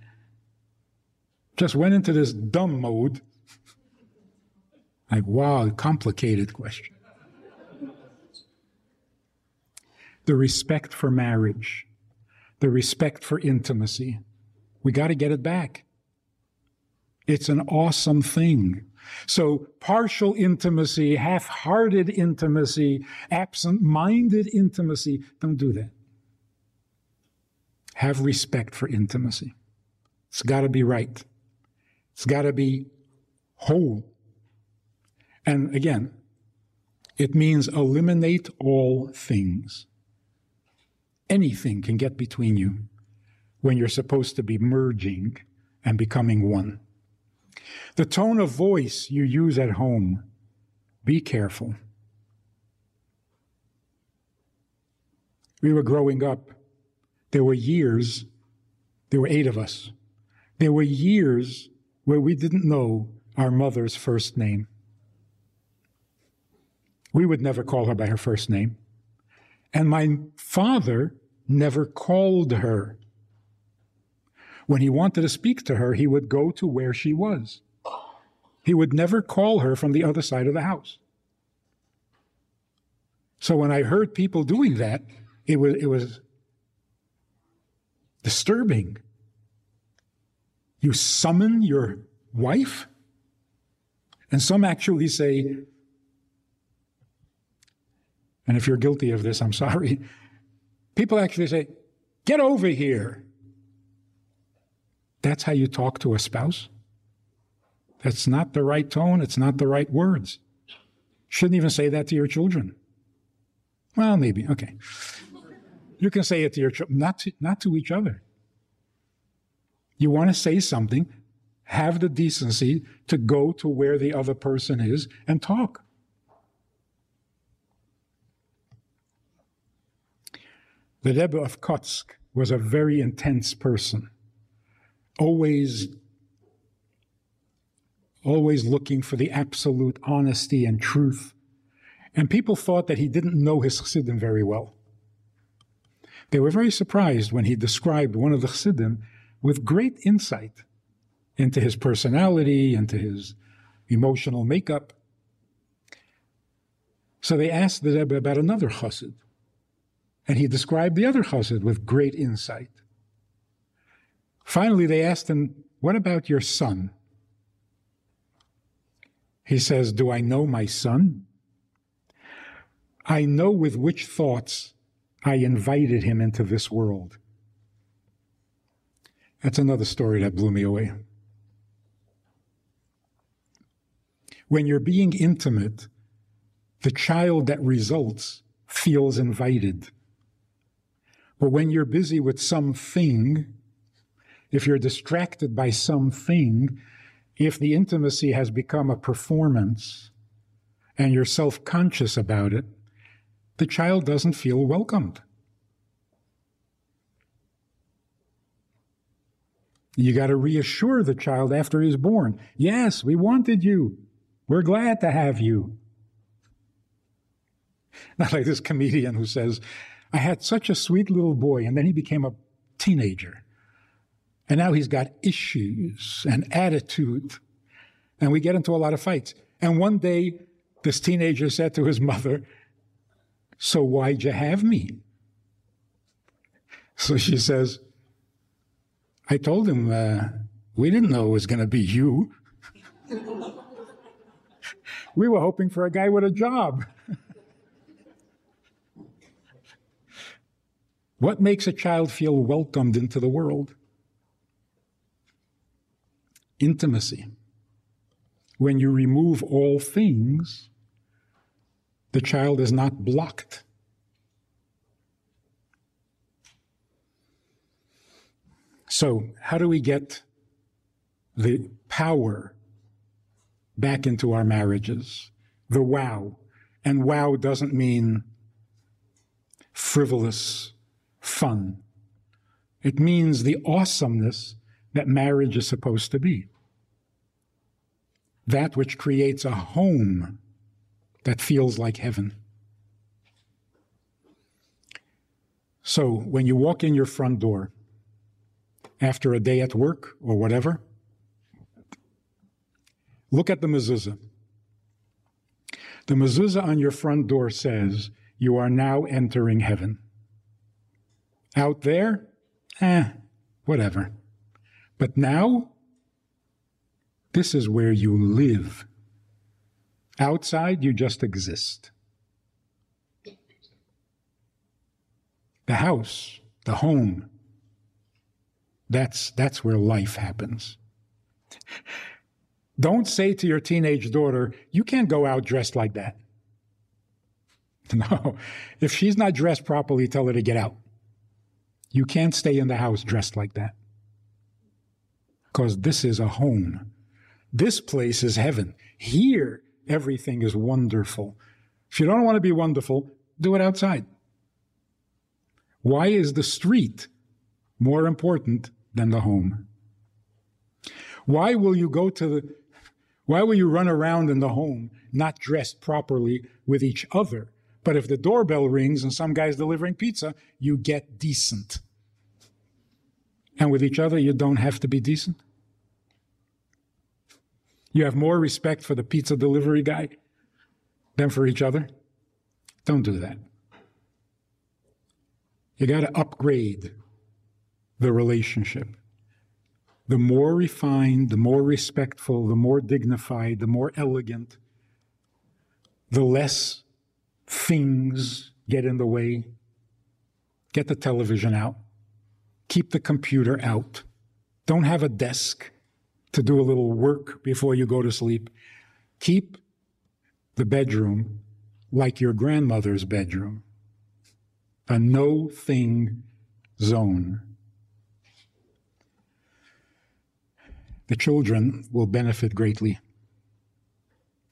just went into this dumb mode, like, wow, complicated question. The respect for marriage, the respect for intimacy, we got to get it back. It's an awesome thing. So partial intimacy, half-hearted intimacy, absent-minded intimacy, don't do that. Have respect for intimacy. It's got to be right. It's got to be whole. And again, it means eliminate all things. Anything can get between you when you're supposed to be merging and becoming one. The tone of voice you use at home, be careful. We were growing up. There were years, there were eight of us, there were years where we didn't know our mother's first name. We would never call her by her first name. And my father never called her. When he wanted to speak to her, he would go to where she was. He would never call her from the other side of the house. So when I heard people doing that, it was, it was disturbing. You summon your wife, and some actually say, and if you're guilty of this, I'm sorry, people actually say, get over here. That's how you talk to a spouse? That's not the right tone. It's not the right words. Shouldn't even say that to your children. Well, maybe, okay. You can say it to your children, not to, not to each other. You want to say something, have the decency to go to where the other person is and talk. The Rebbe of Kotzk was a very intense person, always, always looking for the absolute honesty and truth. And people thought that he didn't know his chassidim very well. They were very surprised when he described one of the chassidim with great insight into his personality, into his emotional makeup. So they asked the Rebbe about another chassid, and he described the other chassid with great insight. Finally, they asked him, what about your son? He says, do I know my son? I know with which thoughts I invited him into this world. That's another story that blew me away. When you're being intimate, the child that results feels invited. But when you're busy with something, if you're distracted by something, if the intimacy has become a performance and you're self-conscious about it, the child doesn't feel welcomed. You got to reassure the child after he's born. Yes, we wanted you. We're glad to have you. Not like this comedian who says, I had such a sweet little boy, and then he became a teenager. And now he's got issues and attitude. And we get into a lot of fights. And one day, this teenager said to his mother, so why'd you have me? So she says, I told him, uh, we didn't know it was going to be you. We were hoping for a guy with a job. What makes a child feel welcomed into the world? Intimacy. When you remove all things, the child is not blocked. So, how do we get the power back into our marriages? The wow. And wow doesn't mean frivolous fun. It means the awesomeness that marriage is supposed to be. That which creates a home that feels like heaven. So, when you walk in your front door, after a day at work or whatever, look at the mezuzah. The mezuzah on your front door says, you are now entering heaven. Out there, eh, whatever. But now, this is where you live. Outside, you just exist. The house, the home, That's, that's where life happens. Don't say to your teenage daughter, you can't go out dressed like that. No, if she's not dressed properly, tell her to get out. You can't stay in the house dressed like that. Because this is a home. This place is heaven. Here, everything is wonderful. If you don't want to be wonderful, do it outside. Why is the street more important than the home? Why will you go to the, why will you run around in the home not dressed properly with each other? But if the doorbell rings and some guy's delivering pizza, you get decent. And with each other, you don't have to be decent. You have more respect for the pizza delivery guy than for each other. Don't do that. You got to upgrade the relationship. The more refined, the more respectful, the more dignified, the more elegant, the less things get in the way. Get the television out. Keep the computer out. Don't have a desk to do a little work before you go to sleep. Keep the bedroom like your grandmother's bedroom, a no-thing zone. The children will benefit greatly.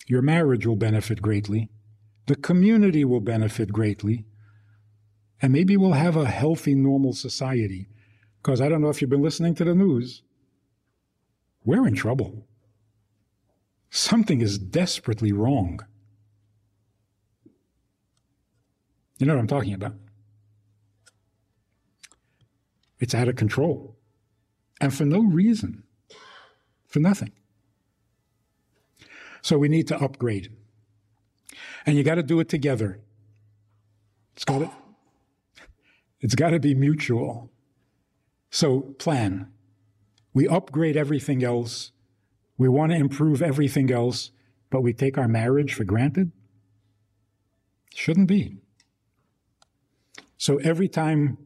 Your marriage will benefit greatly. The community will benefit greatly. And maybe we'll have a healthy, normal society. Because I don't know if you've been listening to the news. We're in trouble. Something is desperately wrong. You know what I'm talking about. It's out of control. And for no reason. For nothing. So we need to upgrade. And you got to do it together. It's got it. It's got to be mutual. So plan. We upgrade everything else. We want to improve everything else, but we take our marriage for granted? Shouldn't be. So every time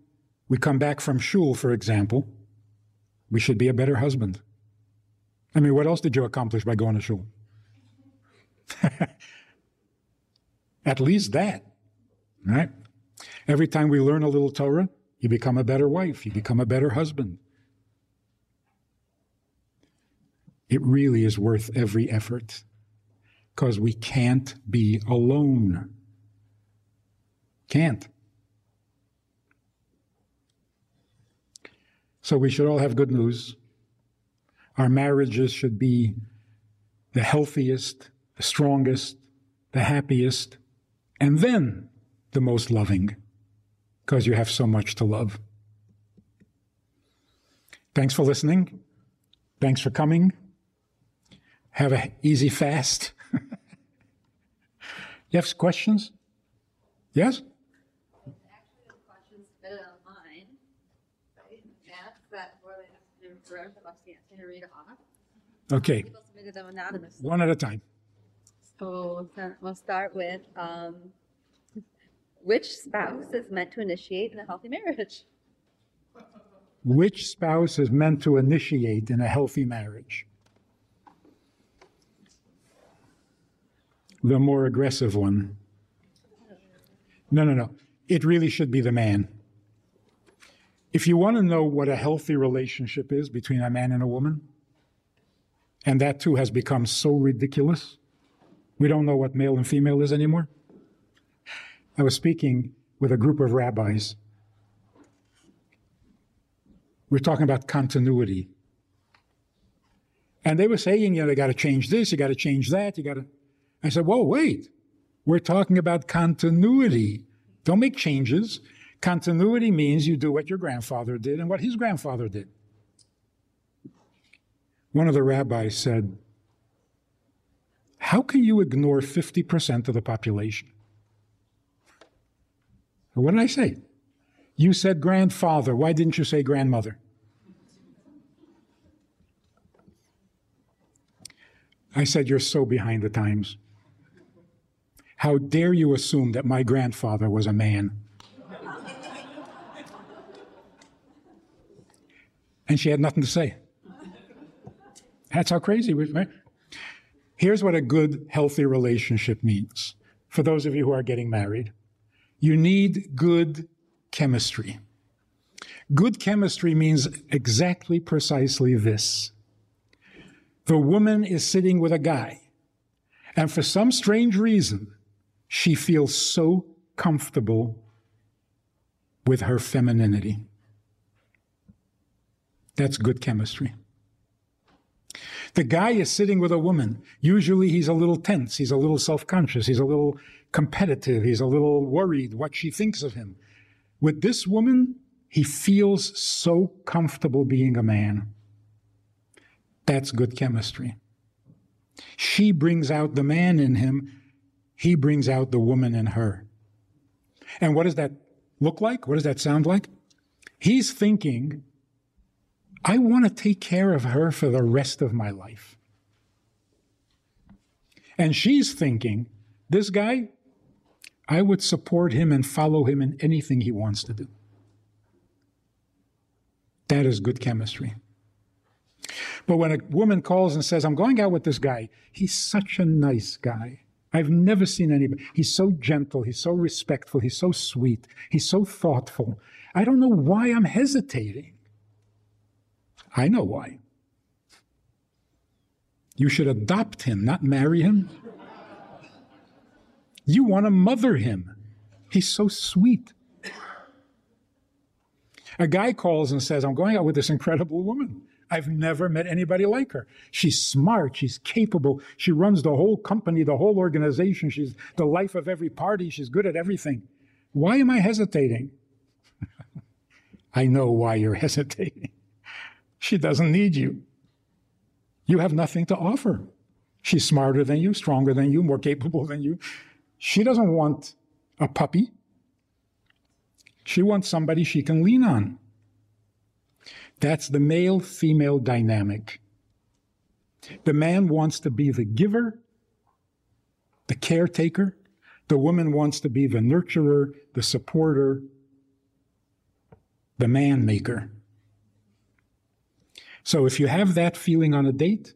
we come back from shul, for example, we should be a better husband. I mean, what else did you accomplish by going to shul? At least that, right? Every time we learn a little Torah, you become a better wife, you become a better husband. It really is worth every effort, because we can't be alone. Can't. So we should all have good news. Our marriages should be the healthiest, the strongest, the happiest, and then the most loving, because you have so much to love. Thanks for listening. Thanks for coming. Have an easy fast. You have questions? Yes? Actually, the questions submitted online. I didn't ask that before they asked the rest of us. Can you read it off? Okay. People submitted them anonymously. One at a time. So we'll start with, um, which spouse is meant to initiate in a healthy marriage? Which spouse is meant to initiate in a healthy marriage? The more aggressive one. No, no, no. It really should be the man. If you want to know what a healthy relationship is between a man and a woman, and that too has become so ridiculous, we don't know what male and female is anymore. I was speaking with a group of rabbis. We're talking about continuity. And they were saying, you know, they got to change this, you got to change that, you got to... I said, whoa, wait. We're talking about continuity. Don't make changes. Continuity means you do what your grandfather did and what his grandfather did. One of the rabbis said, how can you ignore fifty percent of the population? What did I say? You said grandfather. Why didn't you say grandmother? I said, you're so behind the times. How dare you assume that my grandfather was a man? And she had nothing to say. That's how crazy we are. Here's what a good, healthy relationship means. For those of you who are getting married, you need good chemistry. Good chemistry means exactly, precisely this. The woman is sitting with a guy, and for some strange reason, she feels so comfortable with her femininity. That's good chemistry. The guy is sitting with a woman. Usually he's a little tense, he's a little self-conscious, he's a little competitive, he's a little worried what she thinks of him. With this woman, he feels so comfortable being a man. That's good chemistry. She brings out the man in him, he brings out the woman in her. And what does that look like? What does that sound like? He's thinking, I want to take care of her for the rest of my life. And she's thinking, this guy, I would support him and follow him in anything he wants to do. That is good chemistry. But when a woman calls and says, I'm going out with this guy, he's such a nice guy. I've never seen anybody. He's so gentle. He's so respectful. He's so sweet. He's so thoughtful. I don't know why I'm hesitating. I know why. You should adopt him, not marry him. You want to mother him. He's so sweet. A guy calls and says, I'm going out with this incredible woman. I've never met anybody like her. She's smart. She's capable. She runs the whole company, the whole organization. She's the life of every party. She's good at everything. Why am I hesitating? I know why you're hesitating. She doesn't need you. You have nothing to offer. She's smarter than you, stronger than you, more capable than you. She doesn't want a puppy. She wants somebody she can lean on. That's the male-female dynamic. The man wants to be the giver, the caretaker. The woman wants to be the nurturer, the supporter, the man-maker. So if you have that feeling on a date,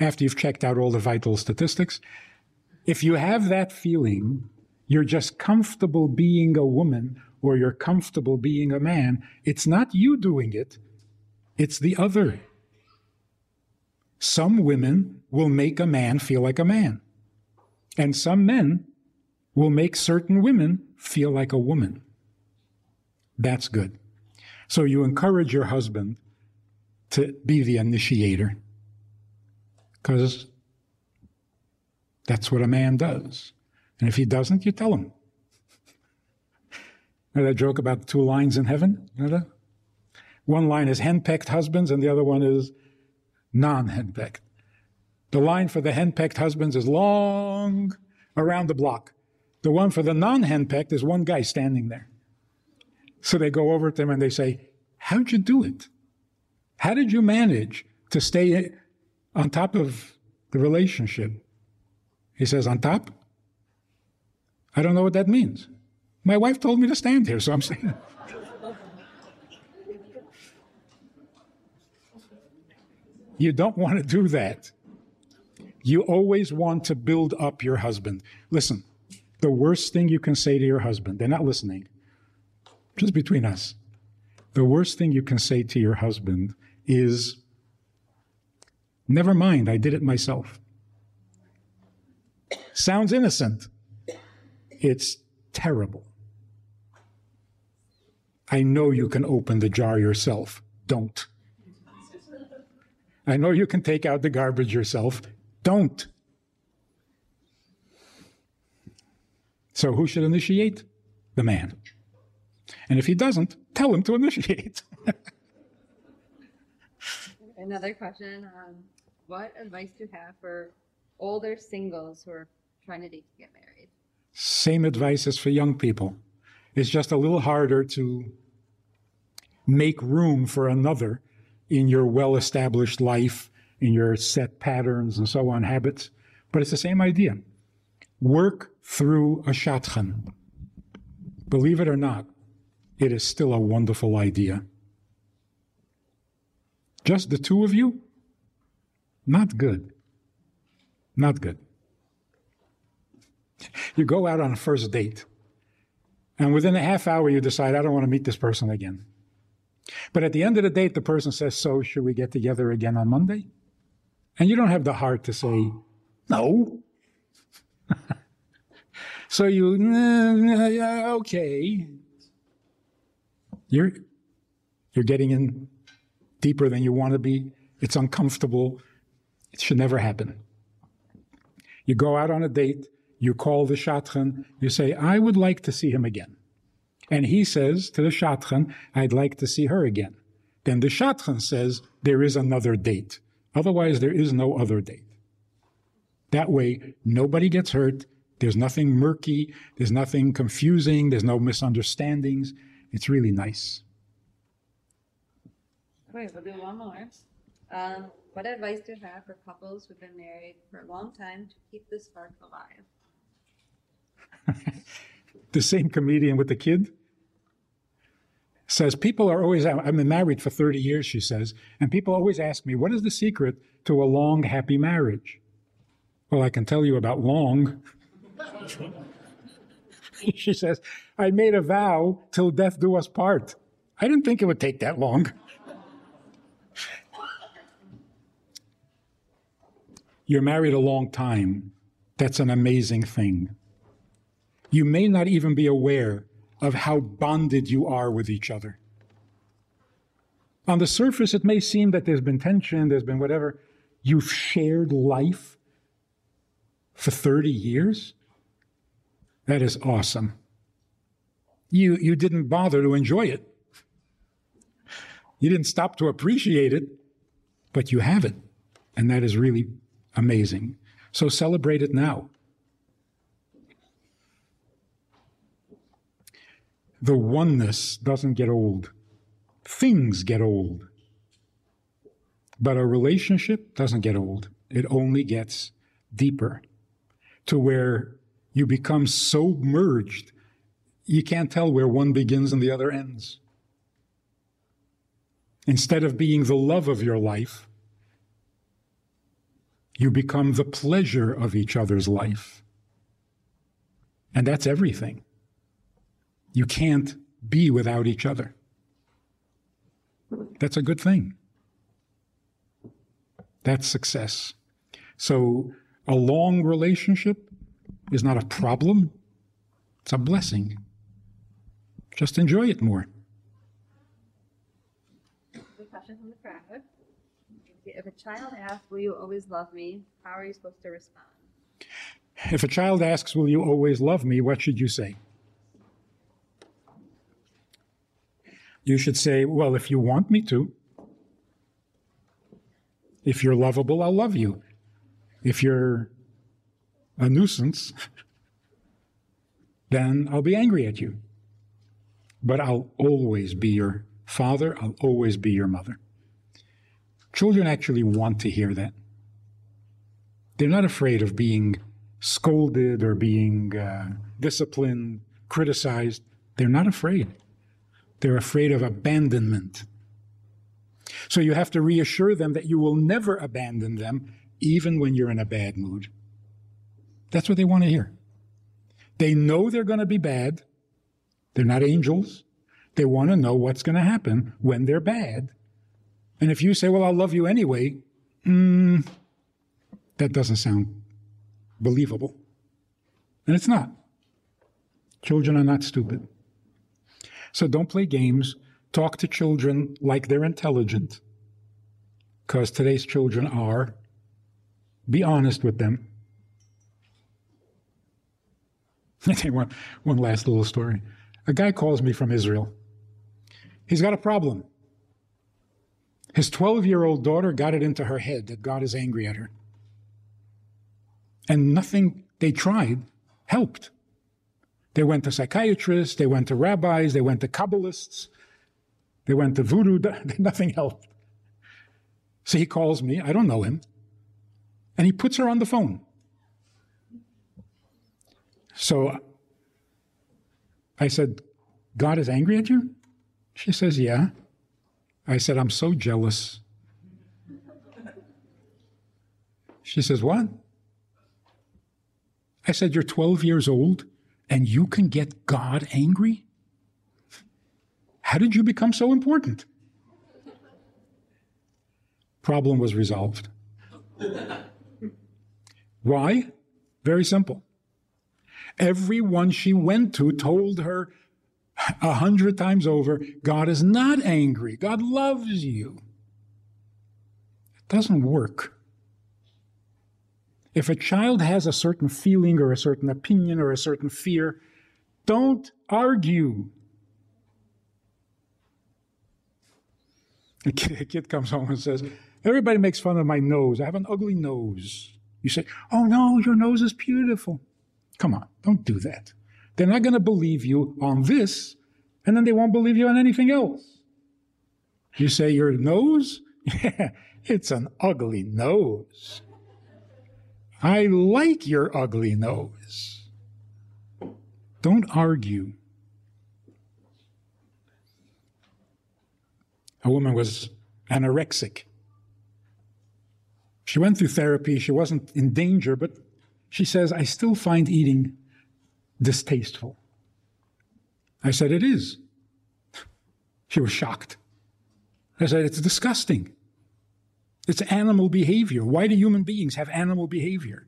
after you've checked out all the vital statistics, if you have that feeling, you're just comfortable being a woman or you're comfortable being a man, it's not you doing it, it's the other. Some women will make a man feel like a man, and some men will make certain women feel like a woman. That's good. So you encourage your husband to be the initiator, because that's what a man does. And if he doesn't, you tell him. Remember that joke about two lines in heaven? Remember? One line is henpecked husbands, and the other one is non-henpecked. The line for the henpecked husbands is long around the block. The one for the non-henpecked is one guy standing there. So they go over to him and they say, how'd you do it? How did you manage to stay on top of the relationship? He says, on top? I don't know what that means. My wife told me to stand here, so I'm standing. You don't want to do that. You always want to build up your husband. Listen, the worst thing you can say to your husband, they're not listening, just between us. The worst thing you can say to your husband is, never mind, I did it myself. Sounds innocent. It's terrible. I know you can open the jar yourself. Don't. I know you can take out the garbage yourself. Don't. So who should initiate? The man. And if he doesn't, tell him to initiate. Another question. Um, what advice do you have for older singles who are trying to date to get married? Same advice as for young people. It's just a little harder to make room for another in your well-established life, in your set patterns and so on, habits. But it's the same idea. Work through a shatchan. Believe it or not, it is still a wonderful idea. Just the two of you? Not good. Not good. You go out on a first date, and within a half hour you decide, I don't want to meet this person again. But at the end of the date, the person says, so should we get together again on Monday? And you don't have the heart to say, no. So you, nah, nah, yeah, okay. You're, you're getting in deeper than you want to be. It's uncomfortable. It should never happen. You go out on a date. You call the shatchan. You say, I would like to see him again. And he says to the shatchan, I'd like to see her again. Then the shatchan says, there is another date. Otherwise, there is no other date. That way, nobody gets hurt. There's nothing murky. There's nothing confusing. There's no misunderstandings. It's really nice. Wait, we'll do one more. Um, what advice do you have for couples who've been married for a long time to keep the spark alive? The same comedian with the kid says, people are always, I've been married for thirty years, she says, and people always ask me, what is the secret to a long, happy marriage? Well, I can tell you about long. She says, I made a vow till death do us part. I didn't think it would take that long. You're married a long time. That's an amazing thing. You may not even be aware of how bonded you are with each other. On the surface, it may seem that there's been tension, there's been whatever. You've shared life for thirty years? That is awesome. You, you didn't bother to enjoy it. You didn't stop to appreciate it, but you have it. And that is really amazing. So celebrate it now. The oneness doesn't get old. Things get old. But a relationship doesn't get old. It only gets deeper to where you become so merged, you can't tell where one begins and the other ends. Instead of being the love of your life, you become the pleasure of each other's life. And that's everything. You can't be without each other. That's a good thing. That's success. So a long relationship is not a problem. It's a blessing. Just enjoy it more. Good question from the crowd. If a child asks, will you always love me, how are you supposed to respond? If a child asks, will you always love me, what should you say? You should say, well, if you want me to. If you're lovable, I'll love you. If you're a nuisance, then I'll be angry at you. But I'll always be your father. I'll always be your mother. Children actually want to hear that. They're not afraid of being scolded or being uh, disciplined, criticized. They're not afraid. They're afraid of abandonment. So you have to reassure them that you will never abandon them, even when you're in a bad mood. That's what they want to hear. They know they're going to be bad. They're not angels. They want to know what's going to happen when they're bad. And if you say, well, I'll love you anyway, mm, that doesn't sound believable. And it's not. Children are not stupid. So don't play games. Talk to children like they're intelligent, because today's children are. Be honest with them. one, one last little story. A guy calls me from Israel. He's got a problem. His twelve-year-old daughter got it into her head that God is angry at her. And nothing they tried helped. They went to psychiatrists, they went to rabbis, they went to Kabbalists, they went to voodoo, nothing helped. So he calls me, I don't know him, and he puts her on the phone. So I said, God is angry at you? She says, yeah. I said, I'm so jealous. She says, what? I said, you're twelve years old. And you can get God angry? How did you become so important? Problem was resolved. Why? Very simple. Everyone she went to told her a hundred times over, God is not angry. God loves you. It doesn't work. If a child has a certain feeling or a certain opinion or a certain fear, don't argue. A kid, a kid comes home and says, everybody makes fun of my nose. I have an ugly nose. You say, oh no, your nose is beautiful. Come on, don't do that. They're not going to believe you on this, and then they won't believe you on anything else. You say your nose? Yeah, it's an ugly nose. I like your ugly nose. Don't argue. A woman was anorexic. She went through therapy. She wasn't in danger, but she says, I still find eating distasteful. I said, it is. She was shocked. I said, it's disgusting. It's animal behavior. Why do human beings have animal behavior?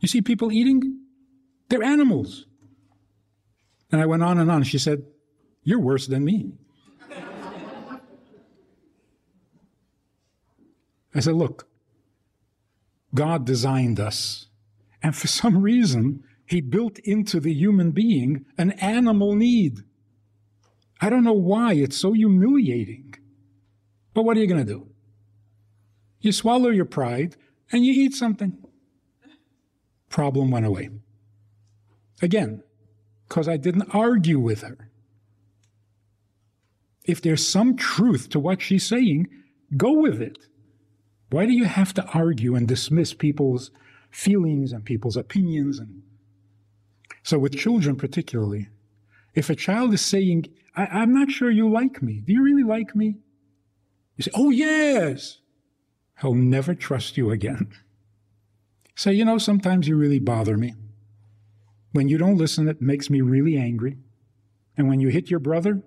You see people eating? They're animals. And I went on and on. She said, you're worse than me. I said, look, God designed us. And for some reason, he built into the human being an animal need. I don't know why. It's so humiliating. But what are you going to do? You swallow your pride and you eat something. Problem went away. Again, because I didn't argue with her. If there's some truth to what she's saying, go with it. Why do you have to argue and dismiss people's feelings and people's opinions? And so with children particularly, if a child is saying, I I'm not sure you like me. Do you really like me? You say, oh, yes. He'll never trust you again. Say, you know, sometimes you really bother me. When you don't listen, it makes me really angry. And when you hit your brother,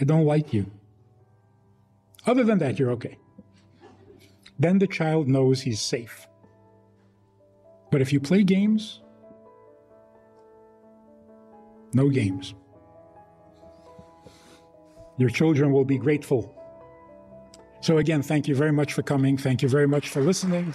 I don't like you. Other than that, you're okay. Then the child knows he's safe. But if you play games, no games. Your children will be grateful. So again, thank you very much for coming. Thank you very much for listening.